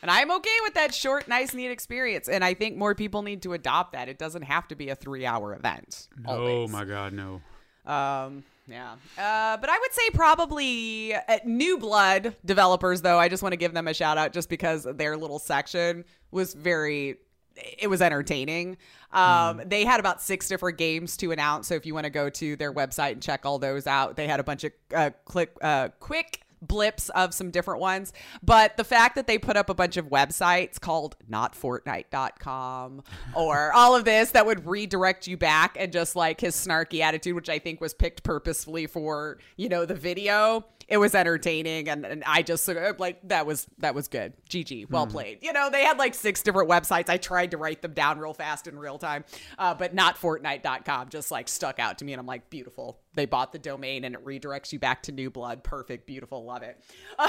And I'm okay with that short, nice, neat experience. And I think more people need to adopt that. It doesn't have to be a three-hour event. Always. Oh, my God, no. Um, yeah. Uh, but I would say probably at New Blood developers, though. I just want to give them a shout-out just because their little section was very... It was entertaining. Um, mm. They had about six different games to announce. So if you want to go to their website and check all those out, they had a bunch of uh, click, uh, quick blips of some different ones. But the fact that they put up a bunch of websites called not fortnite dot com or all of this that would redirect you back, and just like his snarky attitude, which I think was picked purposefully for, you know, the video, it was entertaining. And, and I just like, that was, that was good. G G. Well mm. played. You know, they had like six different websites. I tried to write them down real fast in real time, uh, but not fortnite dot com just like stuck out to me. And I'm like, beautiful. They bought the domain and it redirects you back to New Blood. Perfect. Beautiful. Love it. uh,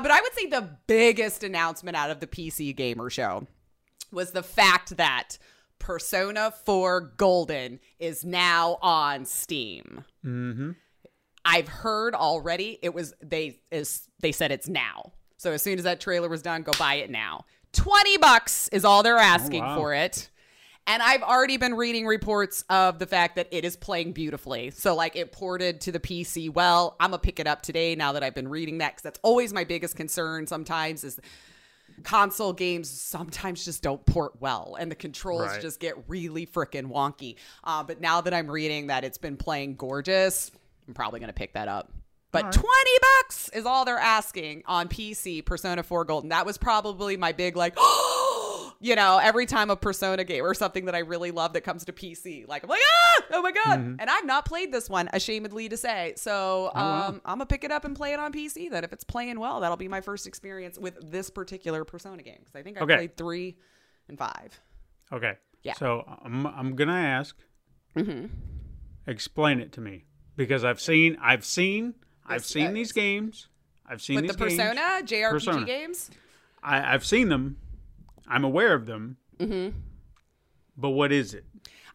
but I would say the biggest announcement out of the P C Gamer show was the fact that Persona four Golden is now on Steam. Mm-hmm. I've heard already it was, they is they said it's now. So as soon as that trailer was done, go buy it now. twenty bucks is all they're asking oh, wow. for it. And I've already been reading reports of the fact that it is playing beautifully. So like it ported to the P C. Well, I'm going to pick it up today now that I've been reading that, because that's always my biggest concern sometimes is console games sometimes just don't port well and the controls right. just get really freaking wonky. Uh, but now that I'm reading that it's been playing gorgeous, I'm probably going to pick that up. But right. twenty bucks is all they're asking on P C, Persona four Golden. That was probably my big like, oh, you know, every time a Persona game or something that I really love that comes to P C, like, I'm like, ah, oh my God. Mm-hmm. And I've not played this one, ashamedly to say. So um, oh, wow. I'm going to pick it up and play it on P C. That if it's playing well, that'll be my first experience with this particular Persona game. Because I think I okay. played three and five. Okay. Yeah. So I'm, I'm going to ask, mm-hmm. explain it to me. Because I've seen, I've seen... I've seen these games. I've seen With these the Persona, games. J R P G Persona. games? I, I've seen them. I'm aware of them. Mm-hmm. But what is it?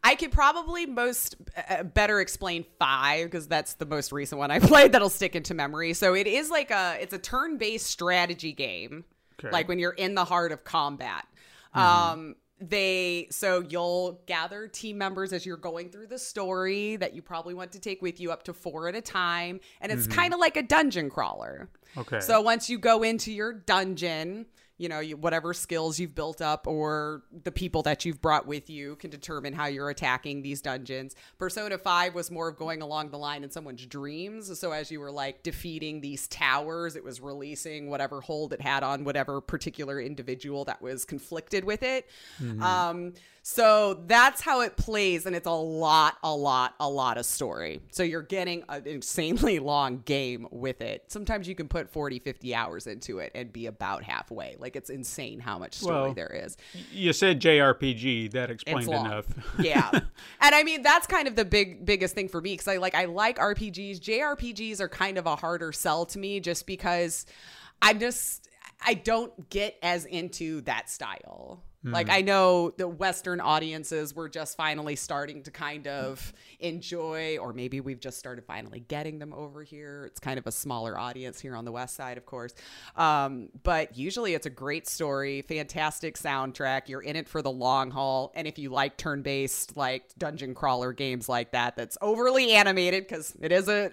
I could probably most uh, better explain five, because that's the most recent one I played that'll stick into memory. So it is like a, it's a turn-based strategy game. Okay. Like when you're in the heart of combat. Mm-hmm. Um They so you'll gather team members as you're going through the story that you probably want to take with you, up to four at a time. And it's mm-hmm. kind of like a dungeon crawler. Okay. So once you go into your dungeon, you know, you, whatever skills you've built up or the people that you've brought with you can determine how you're attacking these dungeons. Persona five was more of going along the line in someone's dreams. So as you were like defeating these towers, it was releasing whatever hold it had on whatever particular individual that was conflicted with it. Mm-hmm. Um, so that's how it plays. And it's a lot, a lot, a lot of story. So you're getting an insanely long game with it. Sometimes you can put forty, fifty hours into it and be about halfway. Like it's insane how much story well, there is. You said J R P G, that explained enough. Yeah. And I mean, that's kind of the big, biggest thing for me. Cause I like, I like R P Gs. J R P Gs are kind of a harder sell to me just because I'm just, I don't get as into that style. Like, I know the Western audiences were just finally starting to kind of enjoy, or maybe we've just started finally getting them over here. It's kind of a smaller audience here on the West Side, of course. Um, but usually it's a great story, fantastic soundtrack. You're in it for the long haul. And if you like turn-based, like dungeon crawler games like that, that's overly animated because it is a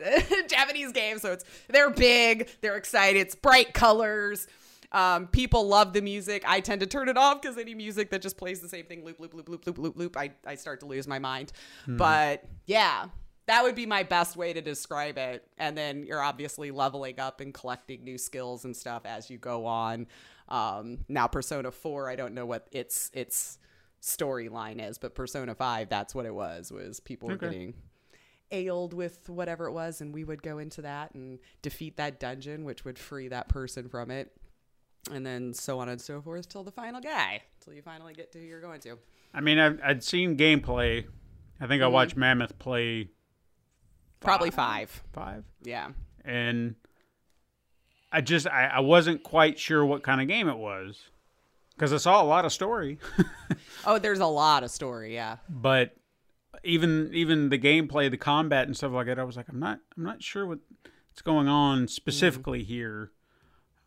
Japanese game. So it's they're big, they're excited, it's bright colors. Um, people love the music. I tend to turn it off because any music that just plays the same thing, loop, loop, loop, loop, loop, loop, loop, I, I start to lose my mind. Mm. But yeah, that would be my best way to describe it. And then you're obviously leveling up and collecting new skills and stuff as you go on. Um, now Persona four, I don't know what its its storyline is, but Persona five, that's what it was, was people okay. were getting ailed with whatever it was. And we would go into that and defeat that dungeon, which would free that person from it. And then so on and so forth till the final guy, till you finally get to who you're going to. I mean, I've, I'd seen gameplay. I think mm-hmm. I watched Mammoth play. Five, Probably five. Five? Yeah. And I just, I, I wasn't quite sure what kind of game it was because I saw a lot of story. Oh, there's a lot of story, yeah. But even even the gameplay, the combat and stuff like that, I was like, I'm not, I'm not sure what's going on specifically mm-hmm. here.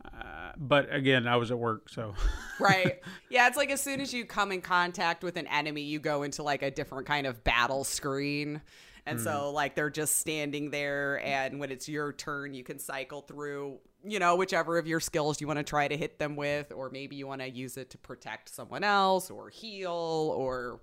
Uh, but again, I was at work, so. Right. Yeah, it's like as soon as you come in contact with an enemy, you go into like a different kind of battle screen. And mm. so like they're just standing there, and when it's your turn, you can cycle through, you know, whichever of your skills you want to try to hit them with, or maybe you want to use it to protect someone else or heal or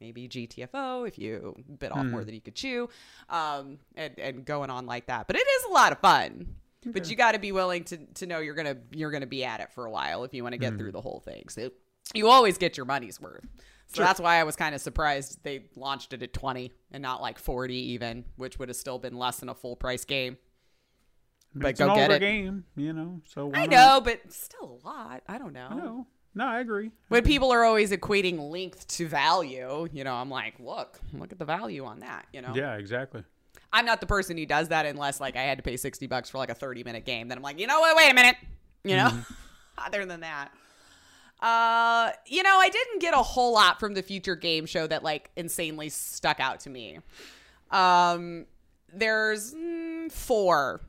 maybe G T F O if you bit off mm. more than you could chew, um, and, and going on like that. But it is a lot of fun. Okay. But you got to be willing to to know you're gonna you're gonna be at it for a while if you want to get mm. through the whole thing. So you always get your money's worth. So sure. That's why I was kind of surprised they launched it at twenty and not like forty even, which would have still been less than a full price game. But it's go an get older it. game, you know. So why I know, not? But still a lot. I don't know. I know. No, I agree. When people are always equating length to value, you know, I'm like, look, look at the value on that, you know? Yeah, exactly. I'm not the person who does that unless, like, I had to pay sixty bucks for, like, a thirty-minute game. Then I'm like, you know what? Wait a minute. You know? Mm. Other than that. Uh, you know, I didn't get a whole lot from the Future Game Show that, like, insanely stuck out to me. Um, there's mm, four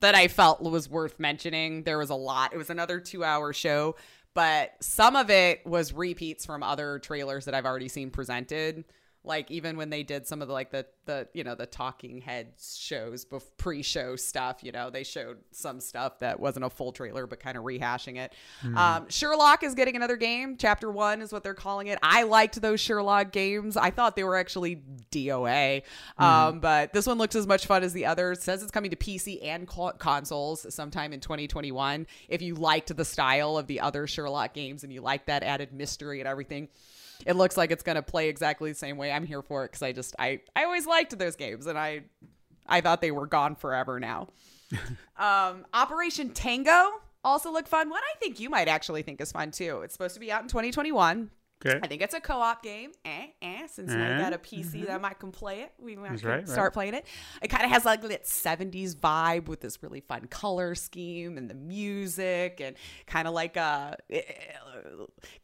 that I felt was worth mentioning. There was a lot. It was another two-hour show. But some of it was repeats from other trailers that I've already seen presented. Like even when they did some of the, like the, the, you know, the talking heads shows, bef- pre-show stuff, you know, they showed some stuff that wasn't a full trailer, but kind of rehashing it. Mm. Um, Sherlock is getting another game. Chapter one is what they're calling it. I liked those Sherlock games. I thought they were actually D O A. Mm. Um, but this one looks as much fun as the other. It says it's coming to P C and co- consoles sometime in twenty twenty-one. If you liked the style of the other Sherlock games and you liked that added mystery and everything, it looks like it's going to play exactly the same way. I'm here for it because I just, I, I always liked those games and I I thought they were gone forever now. um, Operation Tango also looked fun. One I think you might actually think is fun too. It's supposed to be out in twenty twenty-one. Okay. I think it's a co-op game. Eh, eh, since eh. I got a P C mm-hmm. that I can play it, we might right, start right. playing it. It kind of has like that seventies vibe with this really fun color scheme and the music, and kind of like a,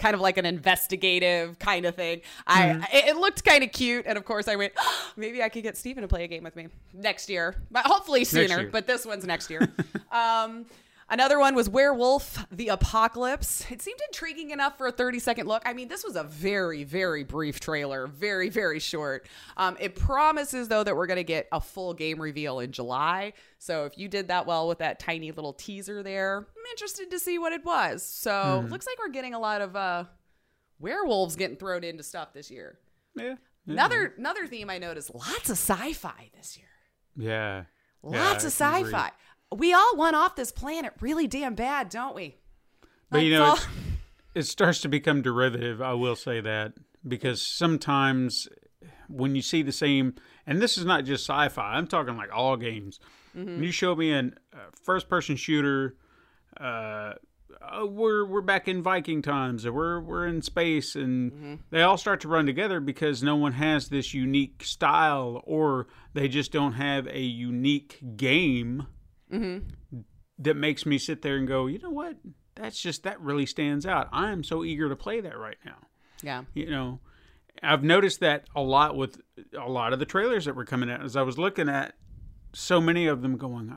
kind of like an investigative kind of thing. Mm-hmm. I it, it looked kind of cute, and of course I went, oh, maybe I could get Stephen to play a game with me next year, but hopefully sooner. But this one's next year. um. Another one was Werewolf, the Apocalypse. It seemed intriguing enough for a thirty-second look. I mean, this was a very, very brief trailer. Very, very short. Um, it promises, though, that we're going to get a full game reveal in July. So if you did that well with that tiny little teaser there, I'm interested to see what it was. So mm. it looks like we're getting a lot of uh, werewolves getting thrown into stuff this year. Yeah. Another, mm-hmm. another theme I noticed, lots of sci-fi this year. Yeah. Lots yeah, of I sci-fi. Agree. We all want off this planet really damn bad, don't we? But, like, you know, all... it's, it starts to become derivative, I will say that, because sometimes when you see the same, and this is not just sci-fi, I'm talking like all games. Mm-hmm. When you show me a uh, first-person shooter, uh, oh, we're we're back in Viking times, or we're, we're in space, and mm-hmm. they all start to run together because no one has this unique style, or they just don't have a unique game. Mm-hmm. That makes me sit there and go, you know what? That's just, that really stands out. I am so eager to play that right now. Yeah. You know, I've noticed that a lot with a lot of the trailers that were coming out. As I was looking at so many of them going,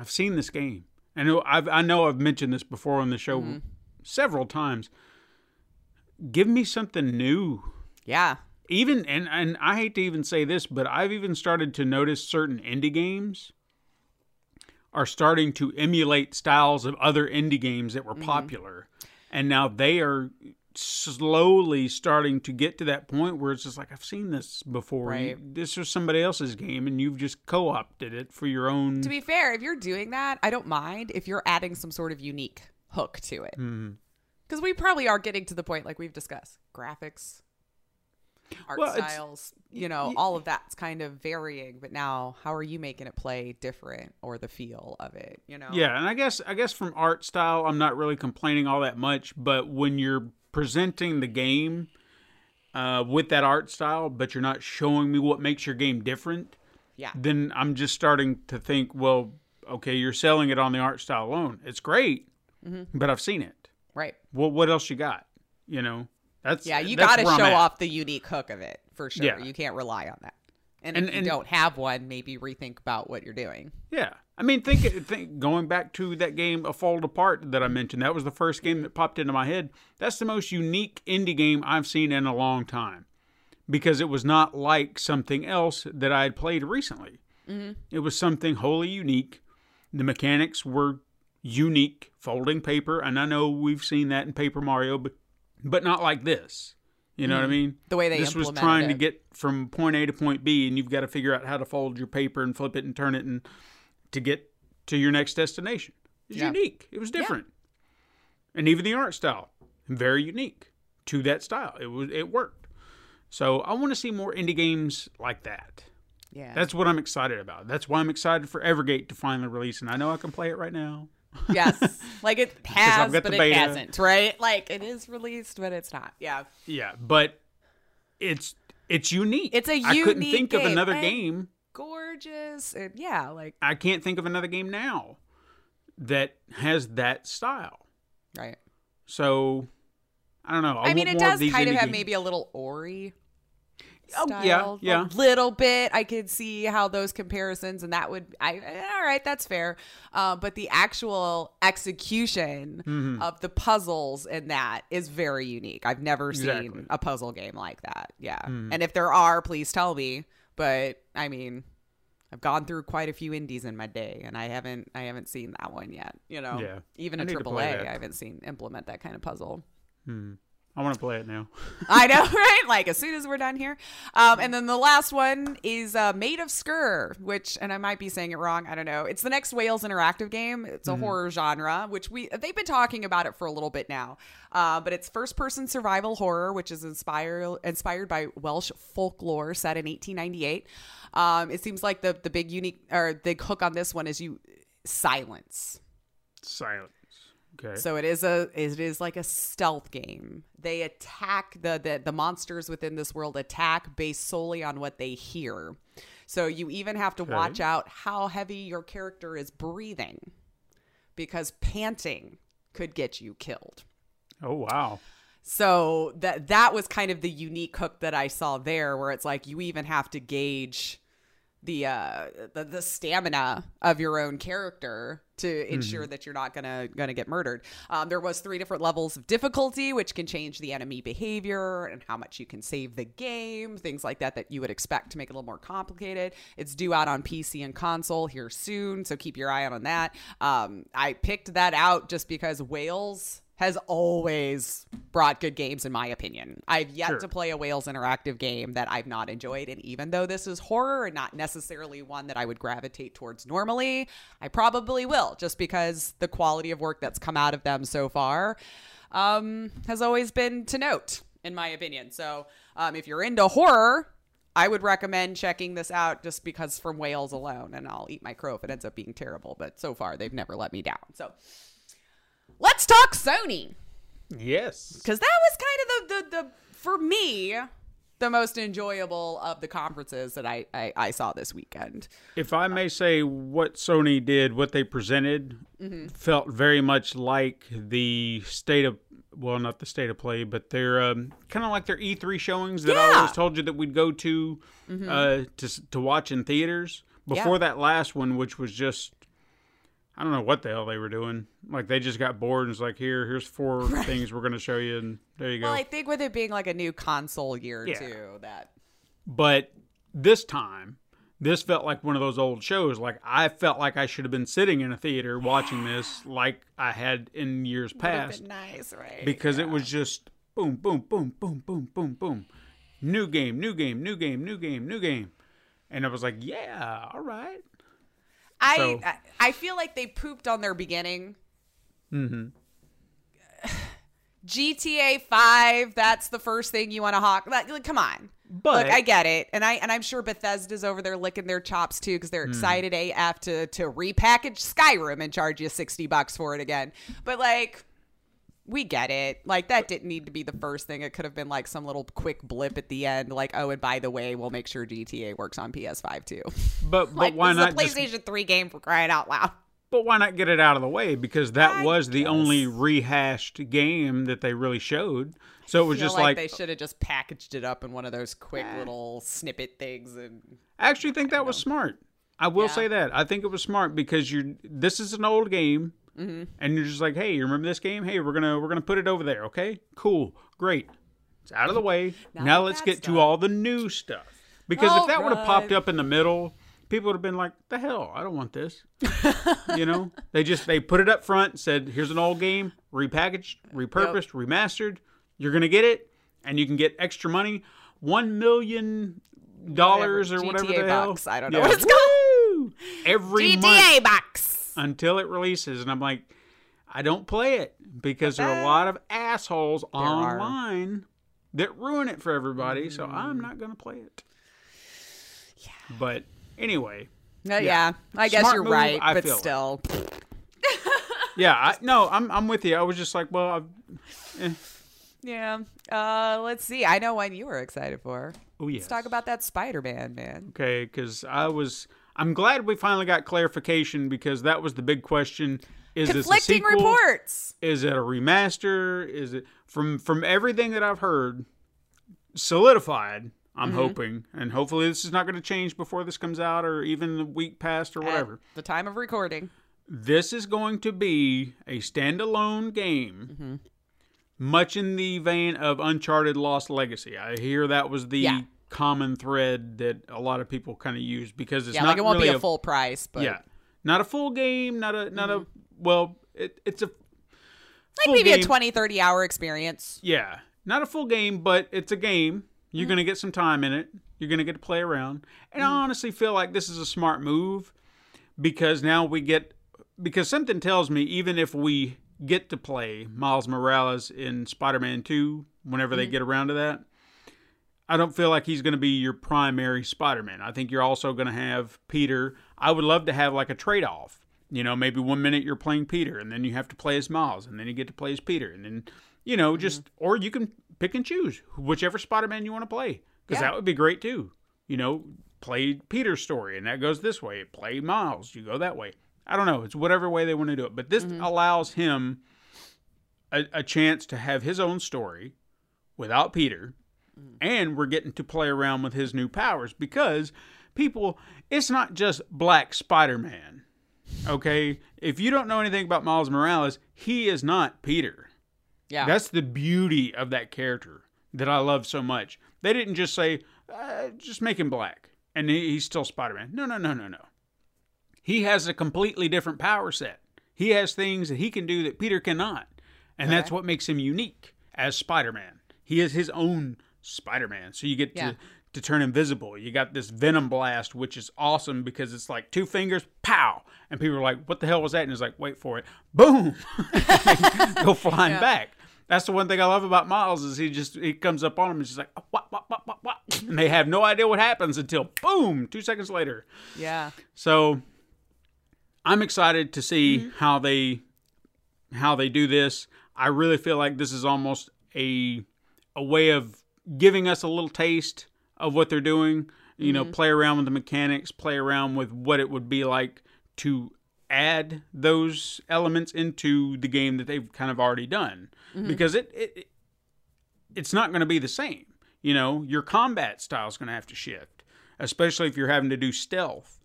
I've seen this game. And I've, I know I've mentioned this before on the show mm-hmm. several times. Give me something new. Yeah. Even, and, and I hate to even say this, but I've even started to notice certain indie games are starting to emulate styles of other indie games that were mm-hmm. popular. And now they are slowly starting to get to that point where it's just like, I've seen this before. Right. You, this was somebody else's game, and you've just co-opted it for your own... To be fair, if you're doing that, I don't mind if you're adding some sort of unique hook to it. Because mm-hmm. we probably are getting to the point, like we've discussed, graphics, art well, styles, you know, y- all of that's kind of varying, but now how are you making it play different, or the feel of it, you know? Yeah. And I guess, I guess from art style, I'm not really complaining all that much, but when you're presenting the game uh, with that art style, but you're not showing me what makes your game different, yeah, then I'm just starting to think, well, okay, you're selling it on the art style alone. It's great, mm-hmm. but I've seen it. Right. Well, what else you got, you know? That's, yeah, you got to show off the unique hook of it, for sure. Yeah. You can't rely on that. And if and, you and, don't have one, maybe rethink about what you're doing. Yeah. I mean, think, think going back to that game, A Fold Apart, that I mentioned, that was the first game that popped into my head. That's the most unique indie game I've seen in a long time, because it was not like something else that I had played recently. Mm-hmm. It was something wholly unique. The mechanics were unique, folding paper. And I know we've seen that in Paper Mario, but... But not like this, You know mm. what I mean? The way they this implemented was trying it. to get from point A to point B, and you've got to figure out how to fold your paper and flip it and turn it and to get to your next destination. It's yeah. unique. It was different, yeah. and even the art style, very unique to that style. It was it worked. So I want to see more indie games like that. Yeah, that's what I'm excited about. That's why I'm excited for Evergate to finally release, and I know I can play it right now. Yes, like it has, but it hasn't, right? Like it is released, but it's not. Yeah, yeah, but it's it's unique. It's a unique game. I couldn't think of another game. Gorgeous, and yeah, like I can't think of another game now that has that style. Right. So I don't know. I, I mean, it does kind of have maybe a little Ori. Style, oh yeah, yeah, a little bit. I could see how those comparisons and that would. I all right, that's fair. Uh, but the actual execution mm-hmm. of the puzzles in that is very unique. I've never exactly. seen a puzzle game like that. Yeah, mm-hmm. and if there are, please tell me. But I mean, I've gone through quite a few indies in my day, and I haven't, I haven't seen that one yet. You know, yeah. even I a triple A, I haven't seen implement that kind of puzzle. Hmm. I want to play it now. I know, right? Like, as soon as we're done here. Um, and then the last one is uh, Maid of Skur, which, and I might be saying it wrong. I don't know. It's the next Wales interactive game. It's a mm. horror genre, which we they've been talking about it for a little bit now. Uh, but it's first-person survival horror, which is inspired inspired by Welsh folklore set in eighteen ninety-eight. Um, it seems like the the big unique or the hook on this one is you silence. Silence. Okay. So it is a it is like a stealth game. They attack the, the the monsters within this world attack based solely on what they hear. So you even have to okay. watch out how heavy your character is breathing, because panting could get you killed. Oh wow. So that that was kind of the unique hook that I saw there, where it's like you even have to gauge the uh the, the stamina of your own character to ensure mm-hmm. that you're not gonna gonna get murdered. Um, there was three different levels of difficulty, which can change the enemy behavior and how much you can save the game, things like that that you would expect to make it a little more complicated. It's due out on P C and console here soon, so keep your eye out on that. Um, I picked that out just because Wales has always brought good games, in my opinion. I've yet sure. to play a Wales interactive game that I've not enjoyed. And even though this is horror and not necessarily one that I would gravitate towards normally, I probably will, just because the quality of work that's come out of them so far um, has always been to note, in my opinion. So um, if you're into horror, I would recommend checking this out just because from Wales alone, and I'll eat my crow if it ends up being terrible. But so far, they've never let me down. So... let's talk Sony. Yes. Because that was kind of the, the, the, for me, the most enjoyable of the conferences that I, I, I saw this weekend. If I may say, what Sony did, what they presented, mm-hmm. felt very much like the state of, well, not the state of play, but they're um, kind of like their E three showings that yeah. I always told you that we'd go to mm-hmm. uh, to, to watch in theaters. Before yeah. that last one, which was just, I don't know what the hell they were doing. Like, they just got bored and was like, here, here's four right. things we're going to show you, and there you go. Well, I think with it being like a new console year, yeah. too, that... But this time, this felt like one of those old shows. Like, I felt like I should have been sitting in a theater watching this like I had in years past. Would have been nice, right? Because yeah. it was just boom, boom, boom, boom, boom, boom, boom. New game, new game, new game, new game, new game. And I was like, yeah, all right. I so. I feel like they pooped on their beginning. Mm-hmm. G T A five, that's the first thing you want to hawk. Like, come on. But look, I get it. And I and I'm sure Bethesda's over there licking their chops too, because they're excited mm. A F to to repackage Skyrim and charge you sixty bucks for it again. But like, we get it. Like, that didn't need to be the first thing. It could have been like some little quick blip at the end. Like, oh, and by the way, we'll make sure G T A works on P S five too. But, but like, why not? This is a PlayStation just, three game, for crying out loud. But why not get it out of the way? Because that I was the guess. only rehashed game that they really showed. So it was I feel just like, like they should have just packaged it up in one of those quick uh, little snippet things. And I actually think I that was know. smart. I will yeah. say that. I think it was smart because you're. This is an old game. Mm-hmm. And you're just like, hey, you remember this game? Hey, we're gonna we're gonna put it over there, okay? Cool, great. It's out of the way. Not now let's get stuff. to all the new stuff. Because all if that right. would have popped up in the middle, people would have been like, the hell, I don't want this. You know? They just they put it up front and said, here's an old game, repackaged, repurposed, yep. remastered. You're gonna get it. and you can get extra money, one million dollars or whatever the hell. Bucks. I don't know yeah. what it's called. Every G T A month bucks until it releases, and I'm like, I don't play it because there are a lot of assholes there online are. that ruin it for everybody. Mm. So I'm not going to play it. Yeah. But anyway. Uh, yeah. yeah, I guess Smart you're move, right, I but still. yeah, I, no, I'm I'm with you. I was just like, well, I've, eh. yeah. Uh, let's see. I know one you were excited for. Oh yeah. Let's talk about that Spider-Man, man. Okay, because I was. I'm glad we finally got clarification because that was the big question. Is Conflicting this a sequel? reports. Is it a remaster? Is it from from everything that I've heard? Solidified. I'm mm-hmm. hoping, and hopefully this is not going to change before this comes out or even the week past or whatever. At the time of recording. This is going to be a standalone game, mm-hmm. much in the vein of Uncharted Lost Legacy. I hear that was the yeah. common thread that a lot of people kind of used because it's yeah, not like it won't really be a full a, price, but yeah, not a full game, not a not mm-hmm. a well, it, it's a like maybe game. a twenty, thirty hour experience. Yeah, not a full game, but it's a game. You're mm-hmm. going to get some time in it. You're going to get to play around. And mm-hmm. I honestly feel like this is a smart move because now we get... Because something tells me even if we get to play Miles Morales in Spider-Man two, whenever mm-hmm. they get around to that, I don't feel like he's going to be your primary Spider-Man. I think you're also going to have Peter. I would love to have like a trade-off. You know, maybe one minute you're playing Peter and then you have to play as Miles and then you get to play as Peter and then... You know, just, mm-hmm. or you can pick and choose whichever Spider-Man you want to play. Because yeah. that would be great, too. You know, play Peter's story, and that goes this way. Play Miles, you go that way. I don't know. It's whatever way they want to do it. But this mm-hmm. allows him a, a chance to have his own story without Peter. Mm-hmm. And we're getting to play around with his new powers. Because, people, it's not just Black Spider-Man. Okay? If you don't know anything about Miles Morales, he is not Peter. Yeah. That's the beauty of that character that I love so much. They didn't just say, uh, just make him black, and he, he's still Spider-Man. No, no, no, no, no. He has a completely different power set. He has things that he can do that Peter cannot, and okay. that's what makes him unique as Spider-Man. He is his own Spider-Man, so you get yeah. to, to turn invisible. You got this Venom Blast, which is awesome because it's like two fingers, pow, and people are like, what the hell was that? And it's like, wait for it. Boom! Go flying yeah. back. That's the one thing I love about Miles is he just, he comes up on him and she's like, wah, wah, wah, wah, wah. And they have no idea what happens until, boom, two seconds later. Yeah. So, I'm excited to see mm-hmm. how they, how they do this. I really feel like this is almost a, a way of giving us a little taste of what they're doing. You mm-hmm. know, play around with the mechanics, play around with what it would be like to add those elements into the game that they've kind of already done mm-hmm. because it, it it's not going to be the same. You know, your combat style is going to have to shift, especially if you're having to do stealth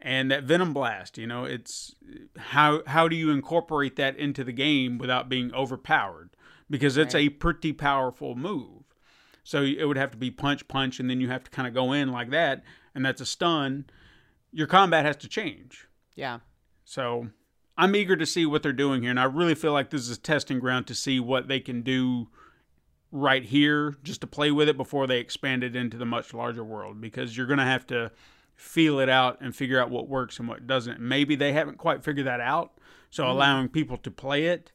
and that Venom Blast. You know, it's how how do you incorporate that into the game without being overpowered, because right. it's a pretty powerful move. So it would have to be punch punch, and then you have to kind of go in like that, and that's a stun. Your combat has to change. Yeah. So I'm eager to see what they're doing here. And I really feel like this is a testing ground to see what they can do right here just to play with it before they expand it into the much larger world, because you're going to have to feel it out and figure out what works and what doesn't. Maybe they haven't quite figured that out. So mm-hmm. allowing people to play it,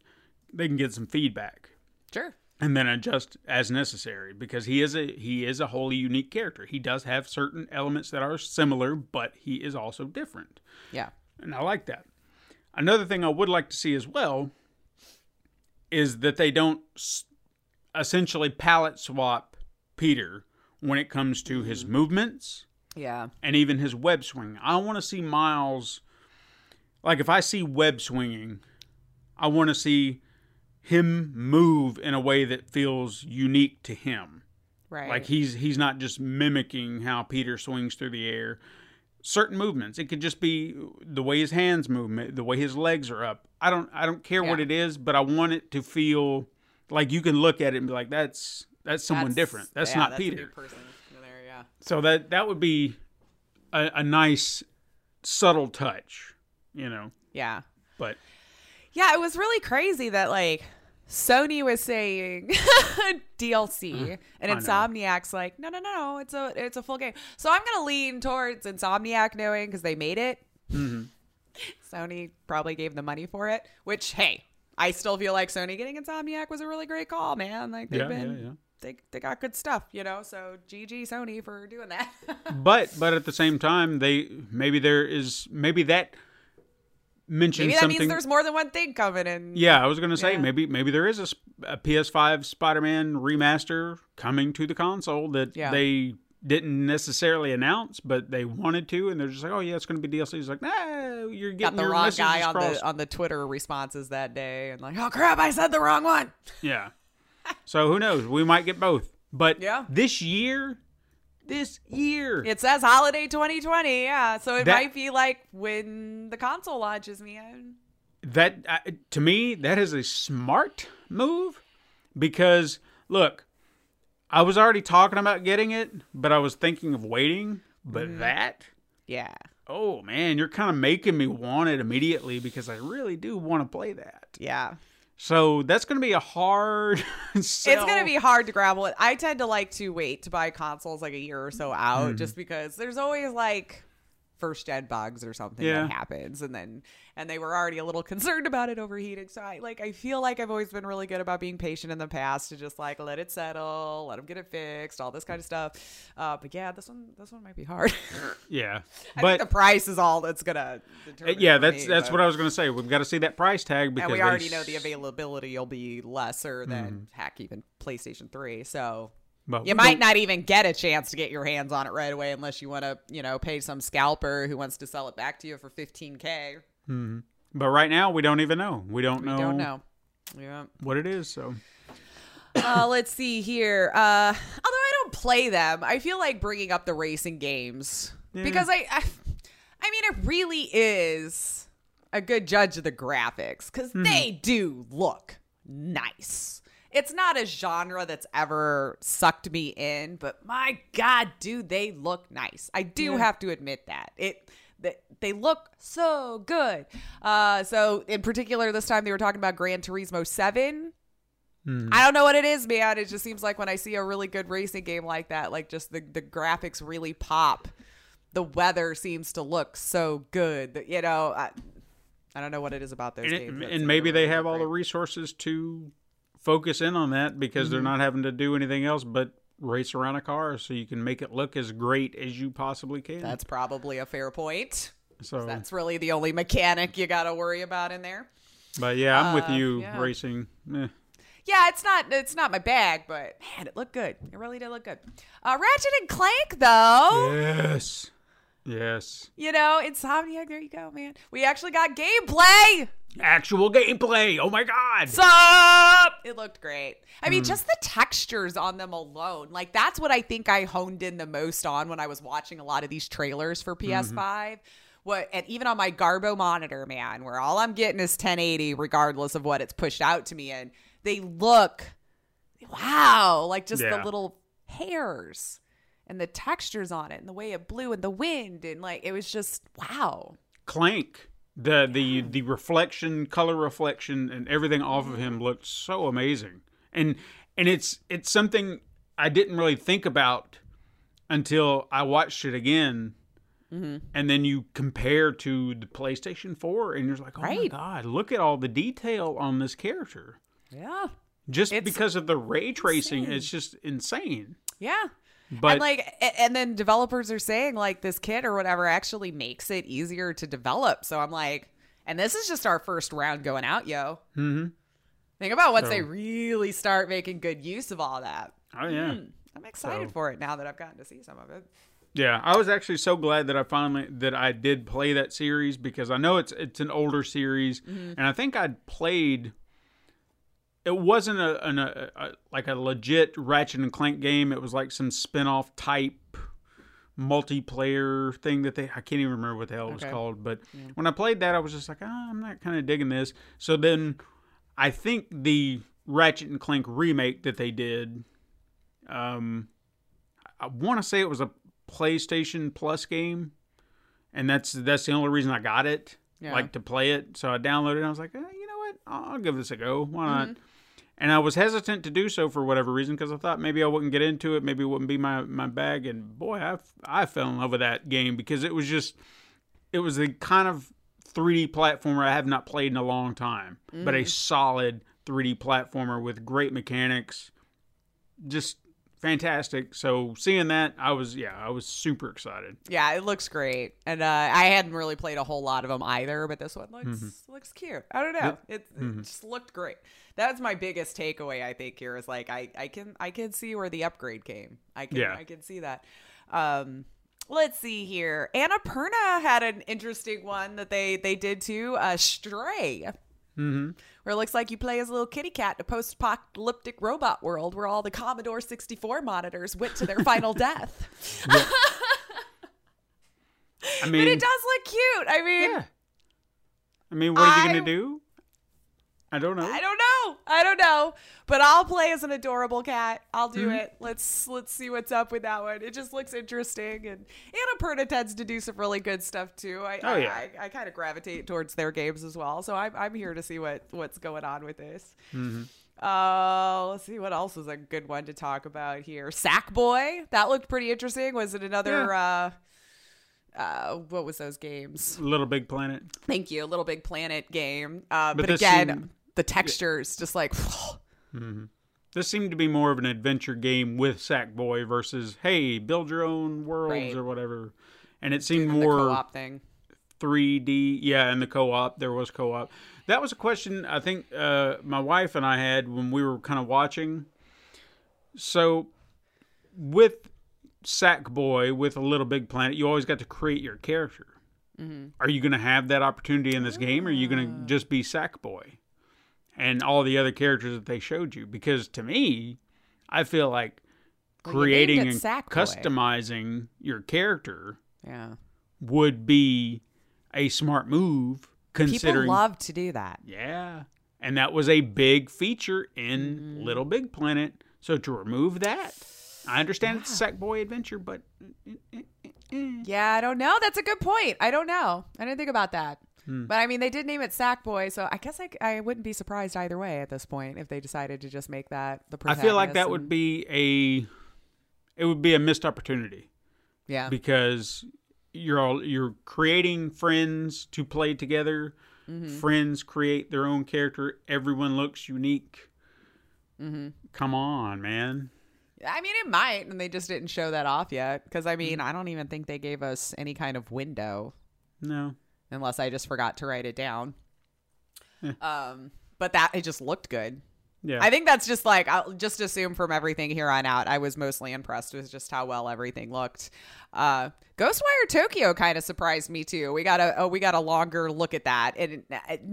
they can get some feedback. Sure. And then adjust as necessary, because he is a he is a wholly unique character. He does have certain elements that are similar, but he is also different. Yeah. And I like that. Another thing I would like to see as well is that they don't s- essentially palette swap Peter when it comes to mm-hmm. his movements. Yeah. And even his web swing. I want to see Miles, like if I see web swinging, I want to see him move in a way that feels unique to him. Right. Like he's he's not just mimicking how Peter swings through the air. Certain movements. It could just be the way his hands move, the way his legs are up. I don't I don't care yeah. what it is, but I want it to feel like you can look at it and be like, that's that's someone that's, different. That's yeah, not that's Peter. Person there, yeah. So that that would be a, a nice subtle touch, you know. Yeah. But yeah, it was really crazy that like Sony was saying D L C, mm, and Insomniac's like, no, no, no, it's a it's a full game. So I'm gonna lean towards Insomniac knowing because they made it. Mm-hmm. Sony probably gave the money for it, which hey, I still feel like Sony getting Insomniac was a really great call, man. Like they've yeah, been, yeah, yeah. they they got good stuff, you know. So G G Sony for doing that. but but at the same time, they maybe there is maybe that. Mention maybe that something. Means there's more than one thing coming in. Yeah, I was going to say, yeah. maybe maybe there is a, a P S five Spider-Man remaster coming to the console that yeah. they didn't necessarily announce, but they wanted to, and they're just like, oh, yeah, it's going to be D L C. It's like, nah, you're getting Got the your wrong guy on the, on the Twitter responses that day, and like, oh, crap, I said the wrong one. Yeah. So who knows? We might get both. But yeah. this year... This year. It says holiday twenty twenty, yeah. So it that, might be like when the console launches, man. That, uh, to me, that is a smart move because, look, I was already talking about getting it, but I was thinking of waiting. But mm. that? Yeah. Oh, man, you're kind of making me want it immediately because I really do want to play that. Yeah. So that's going to be a hard sell. It's going to be hard to grapple with. I tend to like to wait to buy consoles like a year or so out mm. just because there's always like first gen bugs or something yeah. that happens. And then, and they were already a little concerned about it overheating. So I like, I feel like I've always been really good about being patient in the past to just like, let it settle, let them get it fixed, all this kind of stuff. Uh, but yeah, this one, this one might be hard. yeah. I but think the price is all that's going to determine. Yeah. That's, me, that's but. what I was going to say. We've got to see that price tag because and we already s- know the availability will be lesser than mm. heck, even PlayStation three. So But you might not even get a chance to get your hands on it right away unless you want to, you know, pay some scalper who wants to sell it back to you for fifteen K. Mm-hmm. But right now, we don't even know. We don't we know. We don't know. Yeah. What it is, so. Uh, let's see here. Uh, although I don't play them, I feel like bringing up the racing games yeah. because I, I, I mean, it really is a good judge of the graphics because mm-hmm. they do look nice. It's not a genre that's ever sucked me in, but my God, dude, they look nice. I do yeah. have to admit that. It they, they look so good. Uh, so in particular, this time they were talking about Gran Turismo seven. Mm. I don't know what it is, man. It just seems like when I see a really good racing game like that, like just the, the graphics really pop. The weather seems to look so good. You know, I, I don't know what it is about those and games. It, and maybe really they have great. all the resources to... focus in on that because mm-hmm. they're not having to do anything else but race around a car so you can make it look as great as you possibly can. That's probably a fair point. So that's really the only mechanic you got to worry about in there. But yeah, I'm uh, with you yeah. racing. Eh. Yeah, it's not it's not my bag, but man, it looked good. It really did look good. Uh, Ratchet and Clank, though. Yes. Yes. You know, Insomniac, there you go, man. We actually got gameplay. Actual gameplay. Oh, my God. Sup? It looked great. I mm. mean, just the textures on them alone. Like, that's what I think I honed in the most on when I was watching a lot of these trailers for P S five. Mm-hmm. What, and even on my Garbo monitor, man, where all I'm getting is ten eighty, regardless of what it's pushed out to me in. They look, wow, like just yeah. the little hairs and the textures on it and the way it blew and the wind. And, like, it was just, wow. Clank. The, the the reflection, color reflection, and everything off of him looked so amazing. And and it's it's something I didn't really think about until I watched it again. Mm-hmm. And then you compare to the PlayStation four, and you're like, oh, right. my God, look at all the detail on this character. Yeah. Just it's because of the ray tracing, insane. It's just insane. Yeah. But, and like, and then developers are saying like this kit or whatever actually makes it easier to develop. So I'm like, and this is just our first round going out, yo. Mm-hmm. Think about once so. they really start making good use of all that. Oh yeah, mm, I'm excited so. for it now that I've gotten to see some of it. Yeah, I was actually so glad that I finally that I did play that series because I know it's it's an older series, mm-hmm. and I think I'd played. It wasn't a, an, a, a like a legit Ratchet and Clank game. It was like some spin-off type multiplayer thing that they... I can't even remember what the hell it was okay. called. But yeah. when I played that, I was just like, oh, I'm not kind of digging this. So then I think the Ratchet and Clank remake that they did... Um, I want to say it was a PlayStation Plus game. And that's, that's the only reason I got it. Yeah. Like to play it. So I downloaded it and I was like, eh, you know what? I'll give this a go. Why not? Mm-hmm. And I was hesitant to do so for whatever reason, because I thought maybe I wouldn't get into it, maybe it wouldn't be my, my bag. And boy, I, I fell in love with that game, because it was just, it was the kind of three D platformer I have not played in a long time, mm. but a solid three D platformer with great mechanics, just fantastic. So seeing that, I was, yeah, I was super excited. Yeah, it looks great. And uh, I hadn't really played a whole lot of them either, but this one looks mm-hmm. looks cute. I don't know. It, mm-hmm. it just looked great. That's my biggest takeaway, I think, here is like, I, I can I can see where the upgrade came. I can, yeah. I can see that. Um, let's see here. Annapurna had an interesting one that they, they did too. Uh, Stray. Mm-hmm. Where it looks like you play as a little kitty cat in a post-apocalyptic robot world where all the Commodore sixty-four monitors went to their final death. Yeah. I mean, but it does look cute. I mean, yeah. I mean, what are I, you gonna do? I don't know. I don't know. I don't know. But I'll play as an adorable cat. I'll do mm-hmm. it. Let's let's see what's up with that one. It just looks interesting, and Annapurna tends to do some really good stuff too. I oh, yeah. I, I, I kind of gravitate towards their games as well, so I'm I'm here to see what, what's going on with this. Mm-hmm. Uh, let's see what else is a good one to talk about here. Sackboy, that looked pretty interesting. Was it another? Yeah. Uh, Uh, what was those games? Little Big Planet. Thank you, Little Big Planet game. Uh, but, but again, seemed, the textures yeah. just like. Mm-hmm. This seemed to be more of an adventure game with Sackboy versus hey, build your own worlds right. or whatever. And it seemed and more the co-op thing. three D, yeah, and the co-op. There was co-op. That was a question I think uh, my wife and I had when we were kind of watching. So with Sackboy with a Little Big Planet, you always got to create your character. Mm-hmm. Are you going to have that opportunity in this uh. game, or are you going to just be Sackboy and all the other characters that they showed you? Because to me, I feel like well, creating and Sackboy. customizing your character yeah. would be a smart move. Considering people love to do that. Yeah. And that was a big feature in mm. Little Big Planet. So to remove that, I understand yeah. it's a Sackboy adventure, but yeah, I don't know. That's a good point. I don't know. I didn't think about that. Hmm. But I mean, they did name it Sackboy, so I guess I, I wouldn't be surprised either way at this point if they decided to just make that the protagonist. I feel like that and... would be a it would be a missed opportunity. Yeah, because you're all you're creating friends to play together. Mm-hmm. Friends create their own character. Everyone looks unique. Mm-hmm. Come on, man. I mean, it might, and they just didn't show that off yet. Because, I mean, I don't even think they gave us any kind of window. No. Unless I just forgot to write it down. um, But that, it just looked good. Yeah. I think that's just like, I'll just assume from everything here on out, I was mostly impressed with just how well everything looked. Uh, Ghostwire Tokyo kind of surprised me, too. We got a oh, we got a longer look at that. And not what I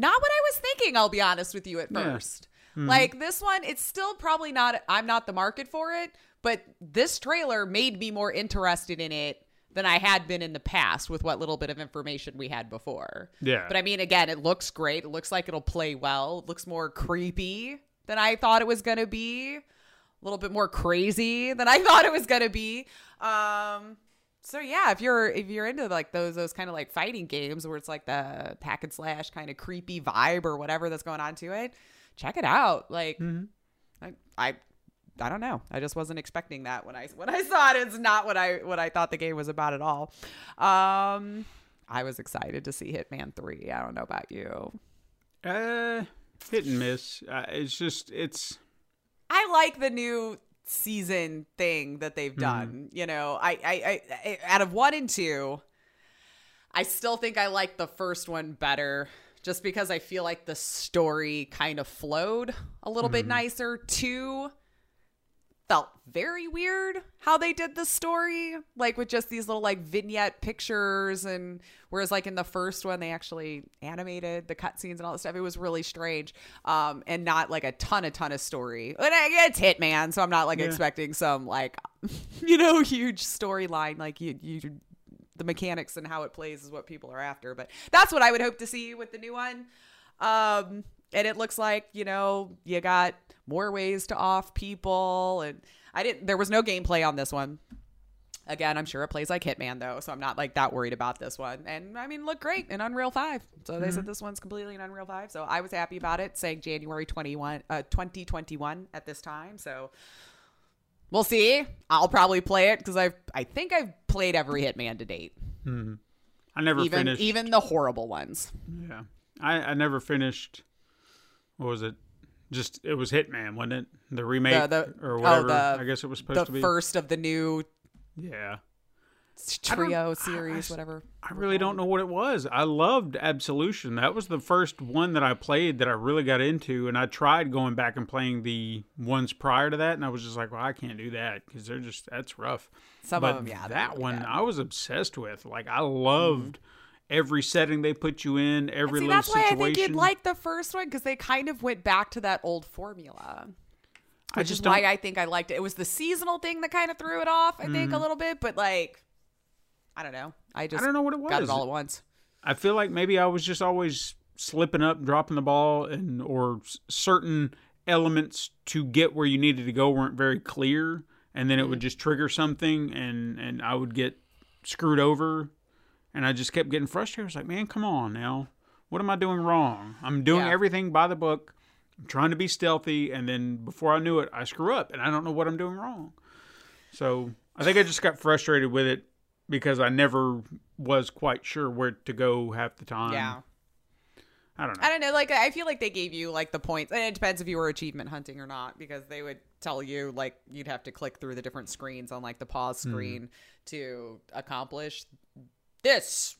was thinking, I'll be honest with you, at yeah. first. Like this one, it's still probably not, I'm not the market for it, but this trailer made me more interested in it than I had been in the past with what little bit of information we had before. Yeah. But I mean, again, it looks great. It looks like it'll play well. It looks more creepy than I thought it was going to be. A little bit more crazy than I thought it was going to be. Um... So yeah, if you're if you're into like those those kind of like fighting games where it's like the hack and slash kind of creepy vibe or whatever that's going on to it, check it out. Like, mm-hmm. I, I I don't know. I just wasn't expecting that when I when I saw it. It's not what I what I thought the game was about at all. Um, I was excited to see Hitman three. I don't know about you. Uh, hit and miss. Uh, it's just it's. I like the new season thing that they've done. Mm. You know, I, I, I, out of one and two, I still think I like the first one better just because I feel like the story kind of flowed a little mm. bit nicer. Two felt very weird how they did the story, like with just these little like vignette pictures. And whereas like in the first one, they actually animated the cutscenes and all that stuff. It was really strange. Um, and not like a ton, a ton of story. And I, it's Hitman, so I'm not like yeah. expecting some like, you know, huge storyline. Like you, you, the mechanics and how it plays is what people are after, but that's what I would hope to see with the new one. Um, And it looks like, you know, you got more ways to off people. And I didn't, there was no gameplay on this one. Again, I'm sure it plays like Hitman, though, so I'm not like that worried about this one. And I mean, look great in Unreal five. So they mm-hmm. said this one's completely in Unreal five. So I was happy about it, saying January twenty-first, twenty twenty-one at this time. So we'll see. I'll probably play it because I I think I've played every Hitman to date. Mm-hmm. I never even, finished. Even the horrible ones. Yeah. I, I never finished. What was it? Just, it was Hitman, wasn't it? The remake the, the, or whatever. Oh, the, I guess it was supposed to be. The first of the new... Yeah. Trio series, I, I, whatever. I really don't know what it was. I loved Absolution. That was the first one that I played that I really got into, and I tried going back and playing the ones prior to that, and I was just like, well, I can't do that because they're just, that's rough. Some but of them, yeah. That really one bad. I was obsessed with. Like, I loved mm-hmm. every setting they put you in, every see, little that's situation. That's why I think you'd like the first one, because they kind of went back to that old formula. Which I just is don't... why I think I liked it. It was the seasonal thing that kind of threw it off, I mm-hmm. think, a little bit. But, like, I don't know. I just I don't know what it was. Got it all at once. I feel like maybe I was just always slipping up, dropping the ball, and or certain elements to get where you needed to go weren't very clear. And then it mm-hmm. would just trigger something, and, and I would get screwed over. And I just kept getting frustrated. I was like, man, come on now. What am I doing wrong? I'm doing yeah. everything by the book. I'm trying to be stealthy, and then before I knew it, I screw up, and I don't know what I'm doing wrong. So I think I just got frustrated with it because I never was quite sure where to go half the time. Yeah. I don't know. I don't know. Like, I feel like they gave you, like, the points. And it depends if you were achievement hunting or not, because they would tell you, like, you'd have to click through the different screens on, like, the pause screen mm. to accomplish this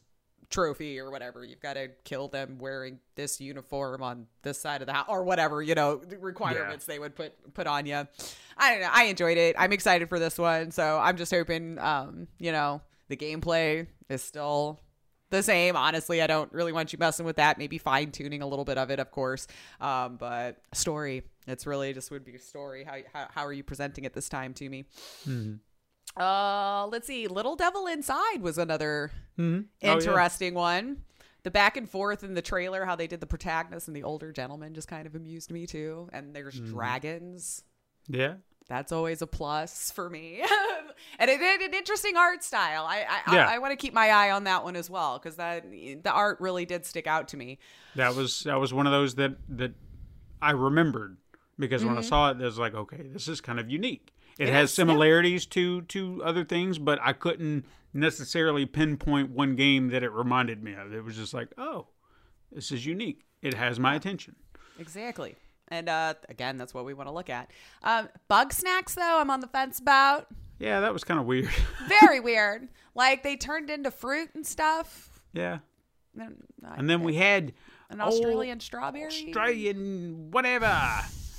trophy or whatever. You've got to kill them wearing this uniform on this side of the house or whatever, you know, requirements yeah. they would put put on you. I don't know. I enjoyed it. I'm excited for this one, so I'm just hoping um you know, the gameplay is still the same. Honestly, I don't really want you messing with that. Maybe fine-tuning a little bit of it, of course, um but story, it's really just would be story. How how, how are you presenting it this time to me? Mm-hmm. Uh, let's see. Little Devil Inside was another mm-hmm. oh, interesting yeah. one. The back and forth in the trailer, how they did the protagonist and the older gentleman just kind of amused me too. And there's mm. dragons. Yeah. That's always a plus for me. And it had an interesting art style. I I, yeah. I, I want to keep my eye on that one as well, because that the art really did stick out to me. That was that was one of those that, that I remembered, because mm-hmm. when I saw it, I was like, okay, this is kind of unique. It, it has similarities yeah. to, to other things, but I couldn't necessarily pinpoint one game that it reminded me of. It was just like, oh, this is unique. It has my attention. Exactly. And, uh, again, that's what we want to look at. Um, Bug Snacks, though, I'm on the fence about. Yeah, that was kind of weird. Very weird. Like, they turned into fruit and stuff. Yeah. And, and then we had... An Australian strawberry? Australian whatever.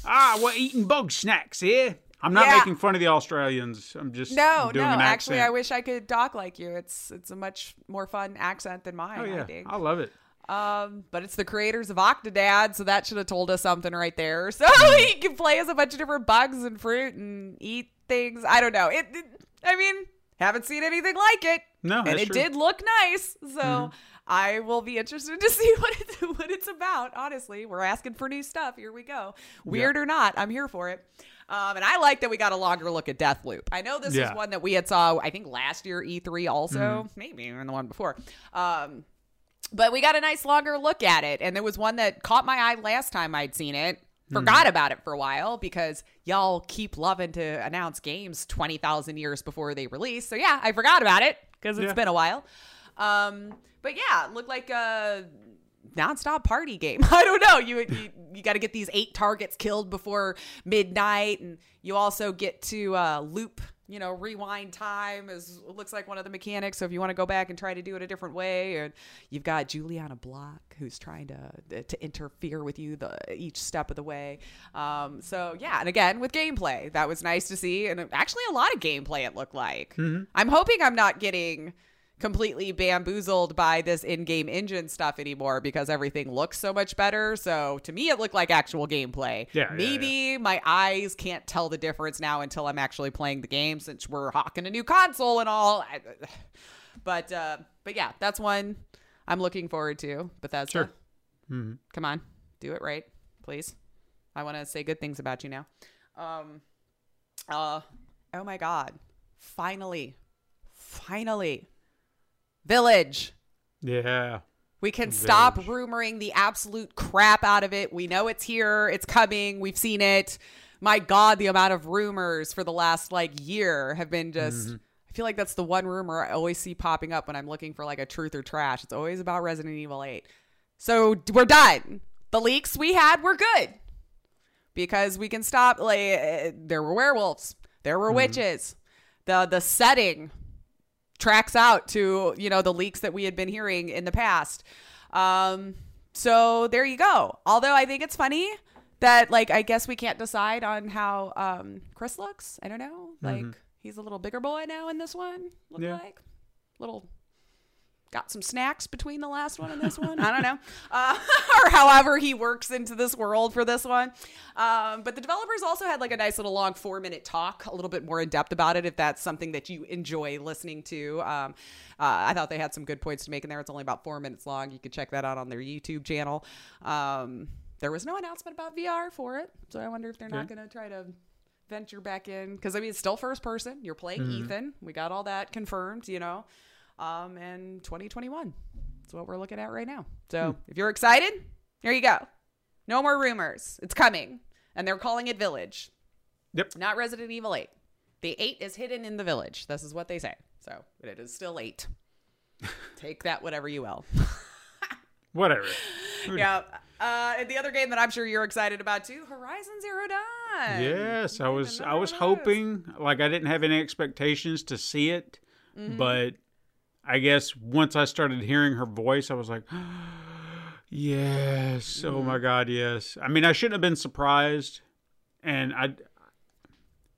Ah, we're eating Bug Snacks here. I'm not yeah. making fun of the Australians. I'm just no, doing no. An actually, I wish I could talk like you. It's it's a much more fun accent than mine. Oh yeah, I, think. I love it. Um, but it's the creators of Octodad, so that should have told us something right there. So you can play as a bunch of different bugs and fruit and eat things. I don't know. It. it I mean, haven't seen anything like it. No, and that's it true. Did look nice. So mm-hmm. I will be interested to see what it's what it's about. Honestly, we're asking for new stuff. Here we go. Weird yeah. or not, I'm here for it. Um, and I like that we got a longer look at Deathloop. I know this yeah. is one that we had saw, I think, last year, E three also, mm-hmm. maybe even the one before. Um, but we got a nice longer look at it. And there was one that caught my eye last time I'd seen it. Forgot mm-hmm. about it for a while because y'all keep loving to announce games twenty thousand years before they release. So, yeah, I forgot about it because it's yeah. been a while. Um, but, yeah, it looked like a nonstop party game. I don't know. You you, you got to get these eight targets killed before midnight, and you also get to uh, loop, you know, rewind time is looks like one of the mechanics. So if you want to go back and try to do it a different way, and you've got Juliana Block who's trying to to interfere with you the each step of the way. Um, so yeah, and again with gameplay, that was nice to see, and actually a lot of gameplay it looked like. Mm-hmm. I'm hoping I'm not getting completely bamboozled by this in-game engine stuff anymore because everything looks so much better. So to me, it looked like actual gameplay. Yeah, Maybe yeah, yeah. my eyes can't tell the difference now until I'm actually playing the game, since we're hawking a new console and all. But, uh, but yeah, that's one I'm looking forward to. Bethesda, sure. mm-hmm. come on, do it right, please. I want to say good things about you now. Um, uh, oh my God. Finally. Finally. Village. Yeah. We can Village. Stop rumoring the absolute crap out of it. We know it's here. It's coming. We've seen it. My God, the amount of rumors for the last like year have been just... Mm-hmm. I feel like that's the one rumor I always see popping up when I'm looking for like a truth or trash. It's always about Resident Evil eight. So we're done. The leaks we had were good. Because we can stop... Like, there were werewolves. There were mm-hmm. witches. The the setting... tracks out to, you know, the leaks that we had been hearing in the past. Um, so there you go. Although I think it's funny that, like, I guess we can't decide on how um, Chris looks. I don't know. Like, mm-hmm. he's a little bigger boy now in this one. Look yeah. like. Little. Got some snacks between the last one and this one. I don't know. Uh, or however he works into this world for this one. Um, but the developers also had like a nice little long four minute talk, a little bit more in depth about it. If that's something that you enjoy listening to. Um, uh, I thought they had some good points to make in there. It's only about four minutes long. You can check that out on their YouTube channel. Um, there was no announcement about V R for it. So I wonder if they're okay. not going to try to venture back in. Because I mean, it's still first person. You're playing mm-hmm. Ethan. We got all that confirmed, you know. Um, and twenty twenty-one, that's what we're looking at right now. So hmm. if you're excited, here you go. No more rumors. It's coming. And they're calling it Village. Yep. Not Resident Evil eight. The eight is hidden in the Village. This is what they say. So it is still eight. Take that whatever you will. Whatever. Yeah. Uh, and the other game that I'm sure you're excited about too, Horizon Zero Dawn. Yes. I was, I was hoping, like I didn't have any expectations to see it, mm-hmm. but I guess once I started hearing her voice, I was like, yes, oh my God, yes. I mean, I shouldn't have been surprised. And I,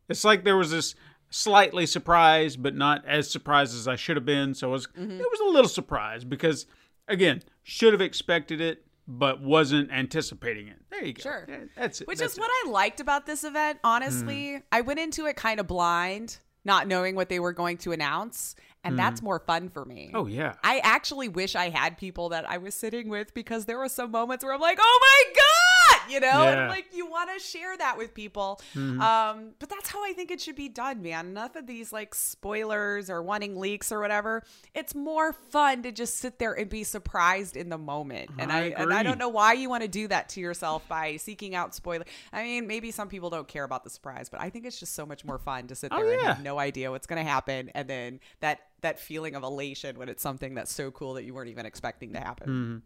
it's like there was this slightly surprised, but not as surprised as I should have been. So it was, mm-hmm. it was a little surprised because, again, should have expected it, but wasn't anticipating it. There you go. Sure. That's it. Which That's is it. What I liked about this event, honestly. Mm. I went into it kind of blind, not knowing what they were going to announce. And mm. that's more fun for me. Oh, yeah. I actually wish I had people that I was sitting with because there were some moments where I'm like, oh, my God, you know, yeah. and I'm like you want to share that with people. Mm-hmm. Um, but that's how I think it should be done, man. Enough of these like spoilers or wanting leaks or whatever. It's more fun to just sit there and be surprised in the moment. And I, I and I don't know why you want to do that to yourself by seeking out spoilers. I mean, maybe some people don't care about the surprise, but I think it's just so much more fun to sit there oh, yeah. and have no idea what's going to happen. And then that that feeling of elation when it's something that's so cool that you weren't even expecting to happen.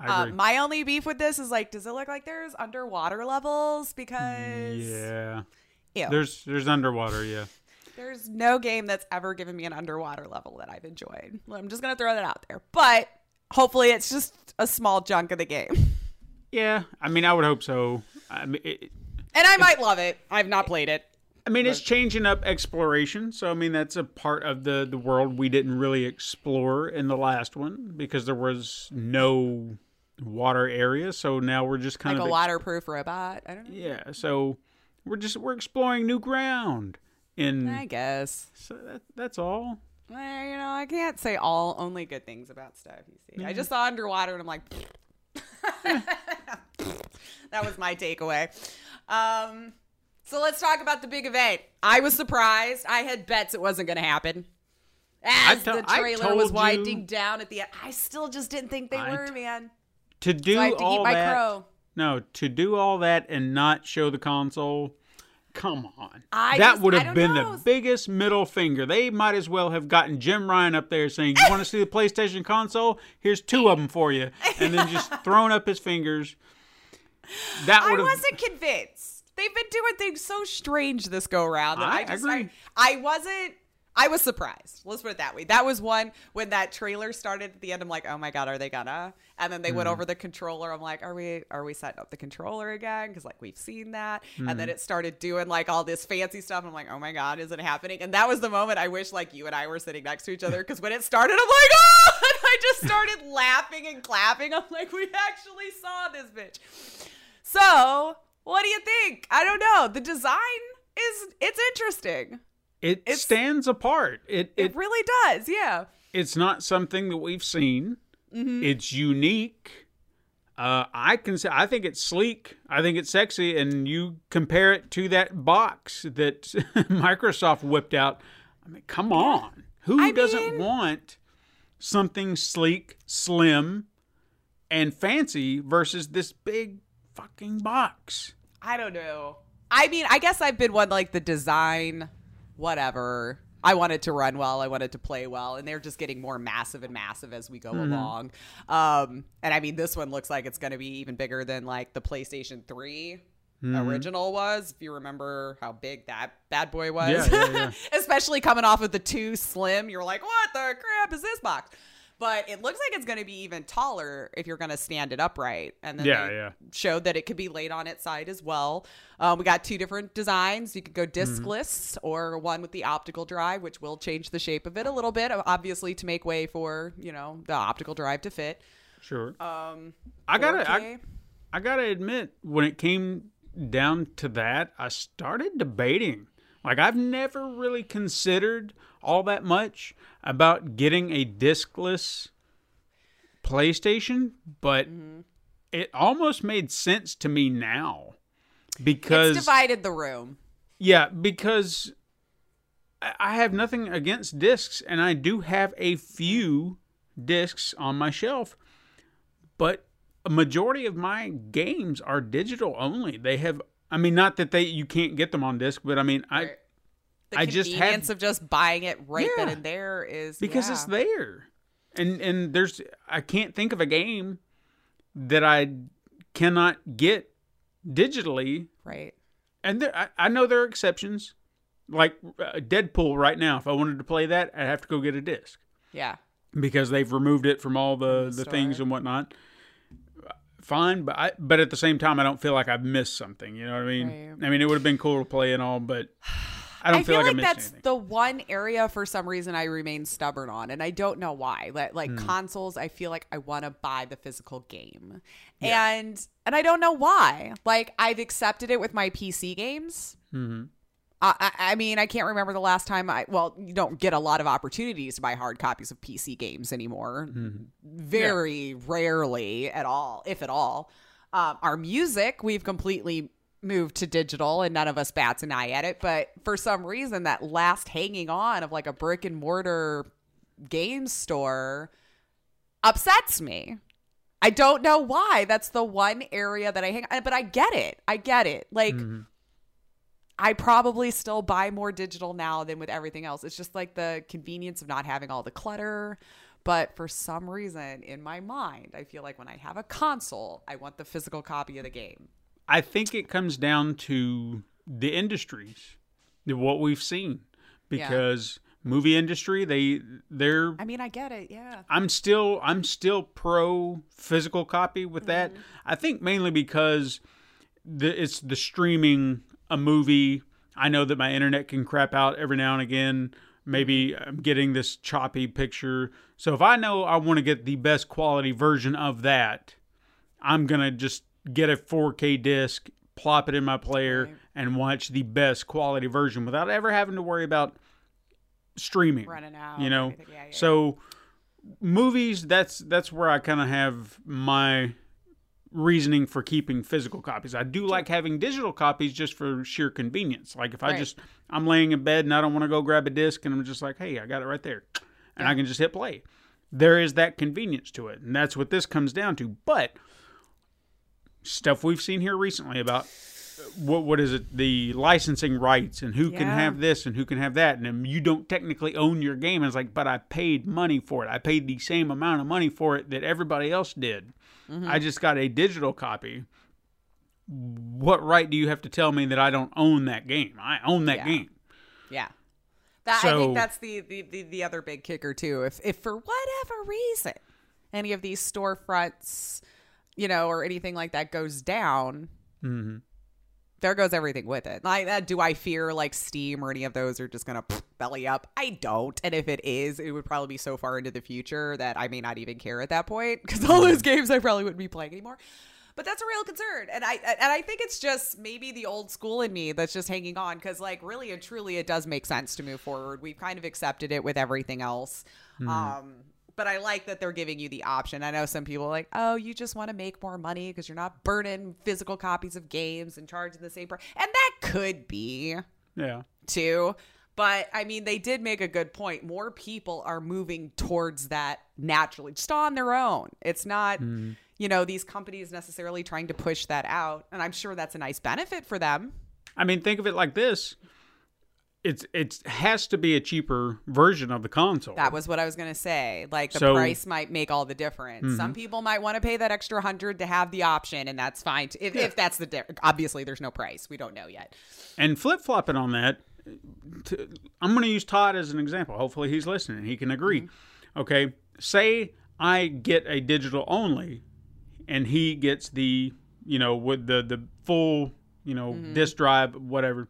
Mm-hmm. Uh, my only beef with this is like, does it look like there's underwater levels? Because yeah, ew. there's, there's underwater. Yeah. There's no game that's ever given me an underwater level that I've enjoyed. I'm just going to throw that out there, but hopefully it's just a small chunk of the game. Yeah. I mean, I would hope so. I mean, it, and I might love it. I've not played it. I mean, it's changing up exploration. So, I mean, that's a part of the, the world we didn't really explore in the last one because there was no water area. So now we're just kind like of... Like a waterproof exp- robot. I don't know. Yeah. So we're just, we're exploring new ground. In, I guess. So that, that's all. Well, you know, I can't say all, only good things about stuff, you see. Yeah. I just saw underwater and I'm like... That was my takeaway. Um... So let's talk about the big event. I was surprised. I had bets it wasn't going to happen. As to- the trailer was winding you, down at the end. I still just didn't think they I were, t- man. To do so I have to all eat my that, crow. No, to do all that and not show the console, come on. I that just, would have been know. the biggest middle finger. They might as well have gotten Jim Ryan up there saying, you want to see the PlayStation console? Here's two of them for you. And then just throwing up his fingers. That I wasn't convinced. They've been doing things so strange this go around. I, I just, agree. I, I wasn't, I was surprised. Let's put it that way. That was one when that trailer started at the end. I'm like, oh my God, are they gonna? And then they mm. went over the controller. I'm like, are we, are we setting up the controller again? Cause like we've seen that. Mm. And then it started doing like all this fancy stuff. I'm like, oh my God, is it happening? And that was the moment I wish like you and I were sitting next to each other. Cause when it started, I'm like, oh, and I just started laughing and clapping. I'm like, we actually saw this bitch. So what do you think? I don't know. The design is, it's interesting. It it's, stands apart. It, it it really does, yeah. It's not something that we've seen. Mm-hmm. It's unique. Uh, I can say, I think it's sleek. I think it's sexy. And you compare it to that box that Microsoft whipped out. I mean, come on. Who I doesn't mean, want something sleek, slim, and fancy versus this big fucking box? I don't know. I mean, I guess I've been one, like, the design, whatever. I want it to run well. I want it to play well. And they're just getting more massive and massive as we go mm-hmm. along. Um, and, I mean, this one looks like it's going to be even bigger than, like, the PlayStation three Mm-hmm. original was, if you remember how big that bad boy was. Yeah, yeah, yeah. Especially coming off of the two slim, you're like, what the crap is this box? But it looks like it's going to be even taller if you're going to stand it upright. And then yeah, they yeah. showed that it could be laid on its side as well. Uh, we got two different designs. You could go discless mm-hmm. or one with the optical drive, which will change the shape of it a little bit, obviously to make way for, you know, the optical drive to fit. Sure. Um, I gotta, I, I gotta admit, when it came down to that, I started debating. Like, I've never really considered all that much about getting a discless PlayStation, but mm-hmm. it almost made sense to me now because it's divided the room. Yeah, because I have nothing against discs, and I do have a few discs on my shelf, but a majority of my games are digital only. They have, I mean, not that they you can't get them on disc, but I mean, I. Right. The I just have of just buying it right yeah, then and there is because yeah. it's there, and and there's I can't think of a game that I cannot get digitally. Right, and there, I, I know there are exceptions, like uh, Deadpool right now. If I wanted to play that, I'd have to go get a disc. Yeah, because they've removed it from all the, the things and whatnot. Fine, but I but at the same time, I don't feel like I've missed something. You know what I mean? Right. I mean, it would have been cool to play and all, but. I, don't I feel, feel like, like I that's anything. The one area for some reason I remain stubborn on, and I don't know why. Like, like mm. consoles, I feel like I want to buy the physical game, yeah. and and I don't know why. Like, I've accepted it with my P C games. Mm-hmm. Uh, I, I mean, I can't remember the last time I. Well, you don't get a lot of opportunities to buy hard copies of P C games anymore. Mm-hmm. Very yeah. rarely at all, if at all. Um, our music, we've completely. Moved to digital, and none of us bats an eye at it, but for some reason that last hanging on of like a brick and mortar game store upsets me. I don't know why. That's the one area that I hang on, but I get it. I get it. Like mm-hmm. I probably still buy more digital now than with everything else. It's just like the convenience of not having all the clutter. But for some reason in my mind, I feel like when I have a console, I want the physical copy of the game. I think it comes down to the industries, what we've seen, because yeah. movie industry, they they're. I mean, I get it. Yeah. I'm still I'm still pro physical copy with that. Mm-hmm. I think mainly because the, it's the streaming a movie. I know that my internet can crap out every now and again. Maybe I'm getting this choppy picture. So if I know I want to get the best quality version of that, I'm gonna just. Get a four K disc, plop it in my player, right. and watch the best quality version without ever having to worry about streaming. Running out, you know. Yeah, yeah, so yeah. movies, that's that's where I kind of have my reasoning for keeping physical copies. I do like having digital copies just for sheer convenience. Like if right. I just I'm laying in bed and I don't want to go grab a disc, and I'm just like, hey, I got it right there, and yeah. I can just hit play. There is that convenience to it, and that's what this comes down to. But stuff we've seen here recently about what what is it the licensing rights and who yeah. can have this and who can have that, and you don't technically own your game. And it's like, but I paid money for it. I paid the same amount of money for it that everybody else did. Mm-hmm. I just got a digital copy. What right do you have to tell me that I don't own that game? I own that yeah. game. Yeah. That, so, I think that's the, the, the, the other big kicker too. If if for whatever reason any of these storefronts you know, or anything like that goes down, mm-hmm. there goes everything with it. Like that, do I fear like Steam or any of those are just going to belly up? I don't. And if it is, it would probably be so far into the future that I may not even care at that point because all those games I probably wouldn't be playing anymore. But that's a real concern. And I, and I think it's just maybe the old school in me that's just hanging on because like really and truly it does make sense to move forward. We've kind of accepted it with everything else. Mm-hmm. Um, But I like that they're giving you the option. I know some people are like, oh, you just want to make more money because you're not burning physical copies of games and charging the same price. And that could be, yeah, too. But, I mean, they did make a good point. More people are moving towards that naturally, just on their own. It's not, mm. you know, these companies necessarily trying to push that out. And I'm sure that's a nice benefit for them. I mean, think of it like this. It's it has to be a cheaper version of the console. That was what I was going to say. Like, the so, price might make all the difference. Mm-hmm. Some people might want to pay that extra hundred to have the option, and that's fine. If, yeah. if that's the difference. Obviously, there's no price. We don't know yet. And flip-flopping on that, To, I'm going to use Todd as an example. Hopefully he's listening. He can agree. Mm-hmm. Okay. Say I get a digital only and he gets the, you know, with the, the full, you know, mm-hmm. disk drive, whatever.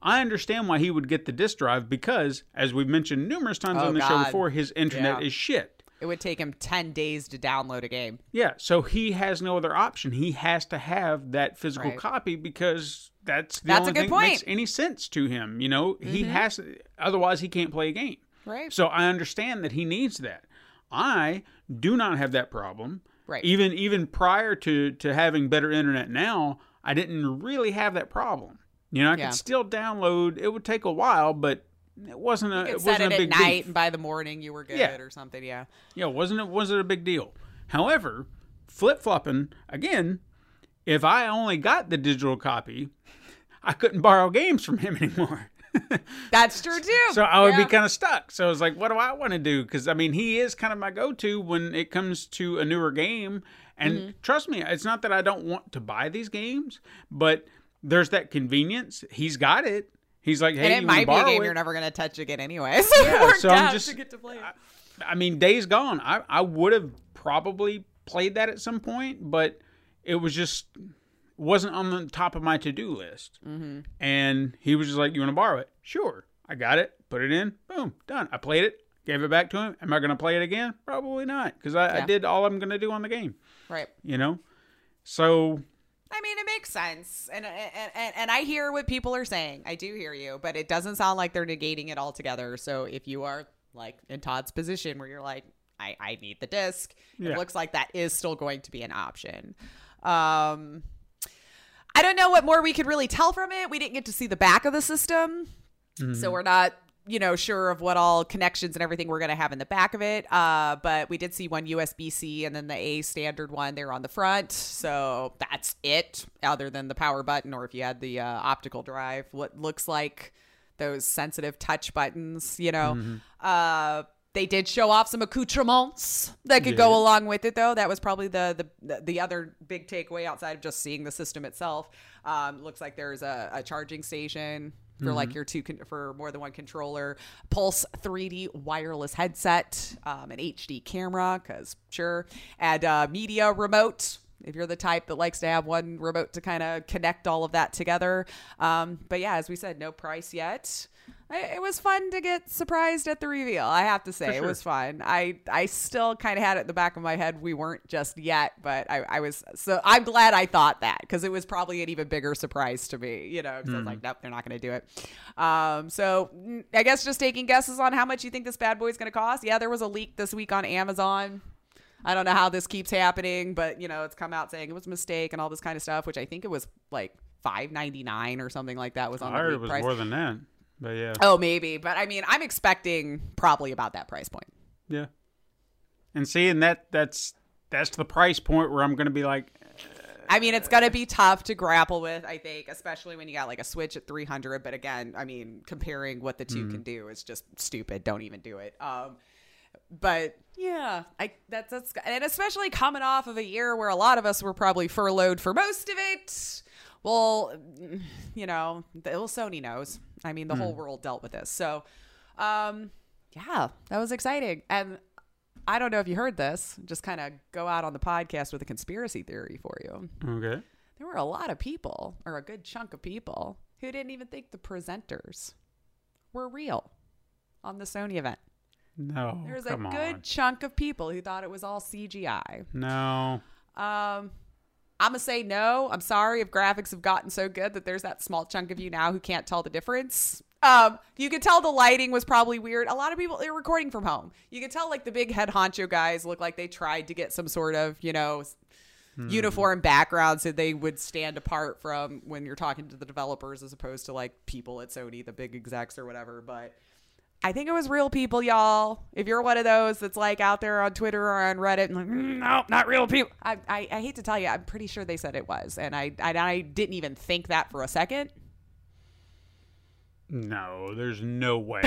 I understand why he would get the disk drive because, as we've mentioned numerous times oh, on the God. show before, his internet yeah. is shit. It would take him ten days to download a game. Yeah. So he has no other option. He has to have that physical right. copy because that's the that's only a good thing point. That makes any sense to him. You know, mm-hmm. he has, otherwise he can't play a game. Right. So I understand that he needs that. I do not have that problem. Right. Even, even prior to, to having better internet now, I didn't really have that problem. You know, I yeah. could still download. It would take a while, but it wasn't a, you could it set wasn't it a big at night deal. And by the morning you were good yeah. or something. Yeah. Yeah. Wasn't it, was it a big deal? However, flip flopping again, if I only got the digital copy, I couldn't borrow games from him anymore. That's true too. So I would yeah. be kind of stuck. So I was like, what do I want to do? Cause I mean, he is kind of my go-to when it comes to a newer game. And mm-hmm. trust me, it's not that I don't want to buy these games, but there's that convenience. He's got it. He's like, hey, and it you might be a game it? You're never going to touch again anyway. So yeah, so I'm just, to get to play it. I, I mean, days gone. I, I would have probably played that at some point, but it was just wasn't on the top of my to-do list. Mm-hmm. And he was just like, you want to borrow it? Sure. I got it. Put it in. Boom. Done. I played it. Gave it back to him. Am I going to play it again? Probably not. Because I, yeah. I did all I'm going to do on the game. Right. You know? So... I mean, it makes sense, and, and and and I hear what people are saying. I do hear you, but it doesn't sound like they're negating it altogether. So if you are, like, in Todd's position where you're like, I, I need the disc, yeah. it looks like that is still going to be an option. Um, I don't know what more we could really tell from it. We didn't get to see the back of the system, mm-hmm. so we're not... you know, sure of what all connections and everything we're going to have in the back of it. Uh, but we did see one U S B C and then the A standard one there on the front. So that's it, other than the power button, or if you had the uh, optical drive, what looks like those sensitive touch buttons, you know. Mm-hmm. Uh, they did show off some accoutrements that could yeah. go along with it, though. That was probably the the the other big takeaway outside of just seeing the system itself. Um, looks like there's a, a charging station for mm-hmm. like your two con- for more than one controller, Pulse three D wireless headset, um, an H D camera, because sure, and uh, media remote if you're the type that likes to have one remote to kind of connect all of that together. Um, but yeah, as we said, no price yet. I, it was fun to get surprised at the reveal. I have to say, for sure. It was fun. I, I still kind of had it in the back of my head. We weren't just yet, but I, I was, so I'm glad I thought that, because it was probably an even bigger surprise to me, you know, because mm. I was like, nope, they're not going to do it. Um, so I guess just taking guesses on how much you think this bad boy is going to cost. Yeah, there was a leak this week on Amazon. I don't know how this keeps happening, but, you know, it's come out saying it was a mistake and all this kind of stuff, which I think it was like five ninety-nine or something like that was on the leak price. I heard it was more than that. But yeah. Oh, maybe. But I mean, I'm expecting probably about that price point. Yeah. And seeing that that's that's the price point where I'm going to be like. Uh, I mean, it's going to be tough to grapple with, I think, especially when you got like a Switch at three hundred. But again, I mean, comparing what the two mm-hmm. can do is just stupid. Don't even do it. Um, but yeah, I that's that's and especially coming off of a year where a lot of us were probably furloughed for most of it. Well, you know, the, well, Sony knows. I mean, the mm. whole world dealt with this. So, um, yeah, that was exciting. And I don't know if you heard this. Just kind of go out on the podcast with a conspiracy theory for you. Okay. There were a lot of people, or a good chunk of people, who didn't even think the presenters were real on the Sony event. No, There was a on. good chunk of people who thought it was all C G I. No. Um. I'm going to say no. I'm sorry if graphics have gotten so good that there's that small chunk of you now who can't tell the difference. Um, you could tell the lighting was probably weird. A lot of people, they're recording from home. You could tell, like, the big head honcho guys look like they tried to get some sort of, you know, mm. uniform backgrounds, so they would stand apart from when you're talking to the developers as opposed to like people at Sony, the big execs or whatever. But I think it was real people, y'all. If you're one of those that's like out there on Twitter or on Reddit and like, mm, no, not real people. I, I, I hate to tell you, I'm pretty sure they said it was. And I, I, I didn't even think that for a second. No, there's no way.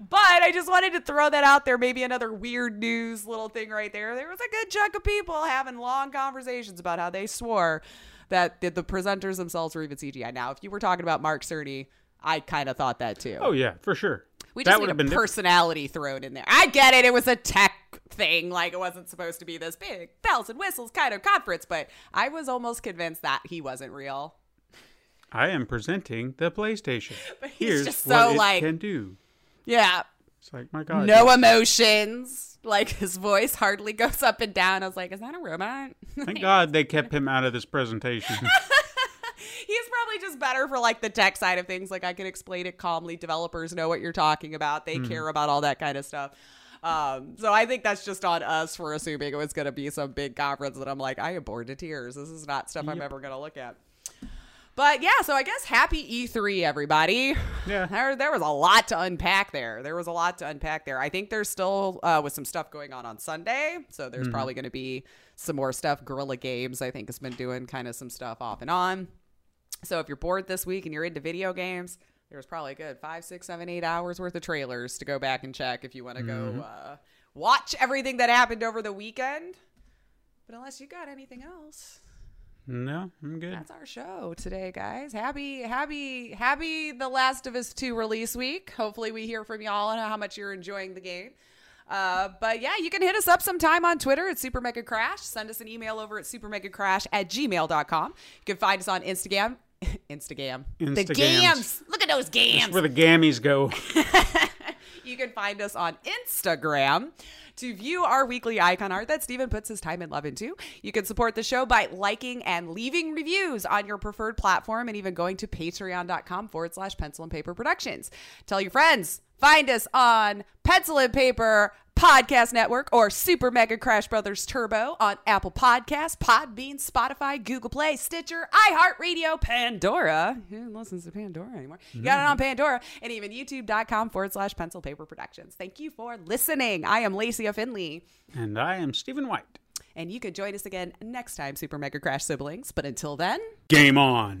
But I just wanted to throw that out there. Maybe another weird news little thing right there. There was a good chunk of people having long conversations about how they swore that the, the presenters themselves were even C G I. Now, if you were talking about Mark Cerny, I kind of thought that too. Oh, yeah, for sure. We just that need a been personality diff- thrown in there. I get it. It was a tech thing. Like, it wasn't supposed to be this big bells and whistles kind of conference. But I was almost convinced that he wasn't real. I am presenting the PlayStation. But he's Here's just so what like, it can do. Yeah. It's like, my God. No emotions. Like, his voice hardly goes up and down. I was like, is that a robot? Thank God they kept him out of this presentation. He's probably just better for, like, the tech side of things. Like, I can explain it calmly. Developers know what you're talking about. They mm. care about all that kind of stuff. Um, so I think that's just on us for assuming it was going to be some big conference that I'm like, I am bored to tears. This is not stuff yep. I'm ever going to look at. But yeah, so I guess happy E three, everybody. Yeah. There, there was a lot to unpack there. There was a lot to unpack there. I think there's still uh, with some stuff going on on Sunday. So there's mm-hmm. probably going to be some more stuff. Guerrilla Games, I think, has been doing kind of some stuff off and on. So if you're bored this week and you're into video games, there's probably a good five, six, seven, eight hours worth of trailers to go back and check if you want to mm-hmm. go uh, watch everything that happened over the weekend. But unless you got anything else... No, I'm good. That's our show today, guys. Happy, happy, happy the Last of Us two release week. Hopefully we hear from y'all and how much you're enjoying the game. Uh, but yeah, you can hit us up sometime on Twitter at Super Mega Crash. Send us an email over at supermegacrash at gmail dot com. You can find us on Instagram. Instagram. Instagams. The gams. Look at those gams. That's where the gammies go. You can find us on Instagram to view our weekly icon art that Steven puts his time and love into. You can support the show by liking and leaving reviews on your preferred platform and even going to patreon.com forward slash pencil and paper productions. Tell your friends. Find us on Pencil and Paper Podcast Network or Super Mega Crash Brothers Turbo on Apple Podcasts, Podbean, Spotify, Google Play, Stitcher, iHeartRadio, Pandora. Who listens to Pandora anymore? You got it on Pandora and even youtube.com forward slash pencil paper productions. Thank you for listening. I am Lacey Finley. And I am Stephen White. And you can join us again next time, Super Mega Crash siblings. But until then, game on.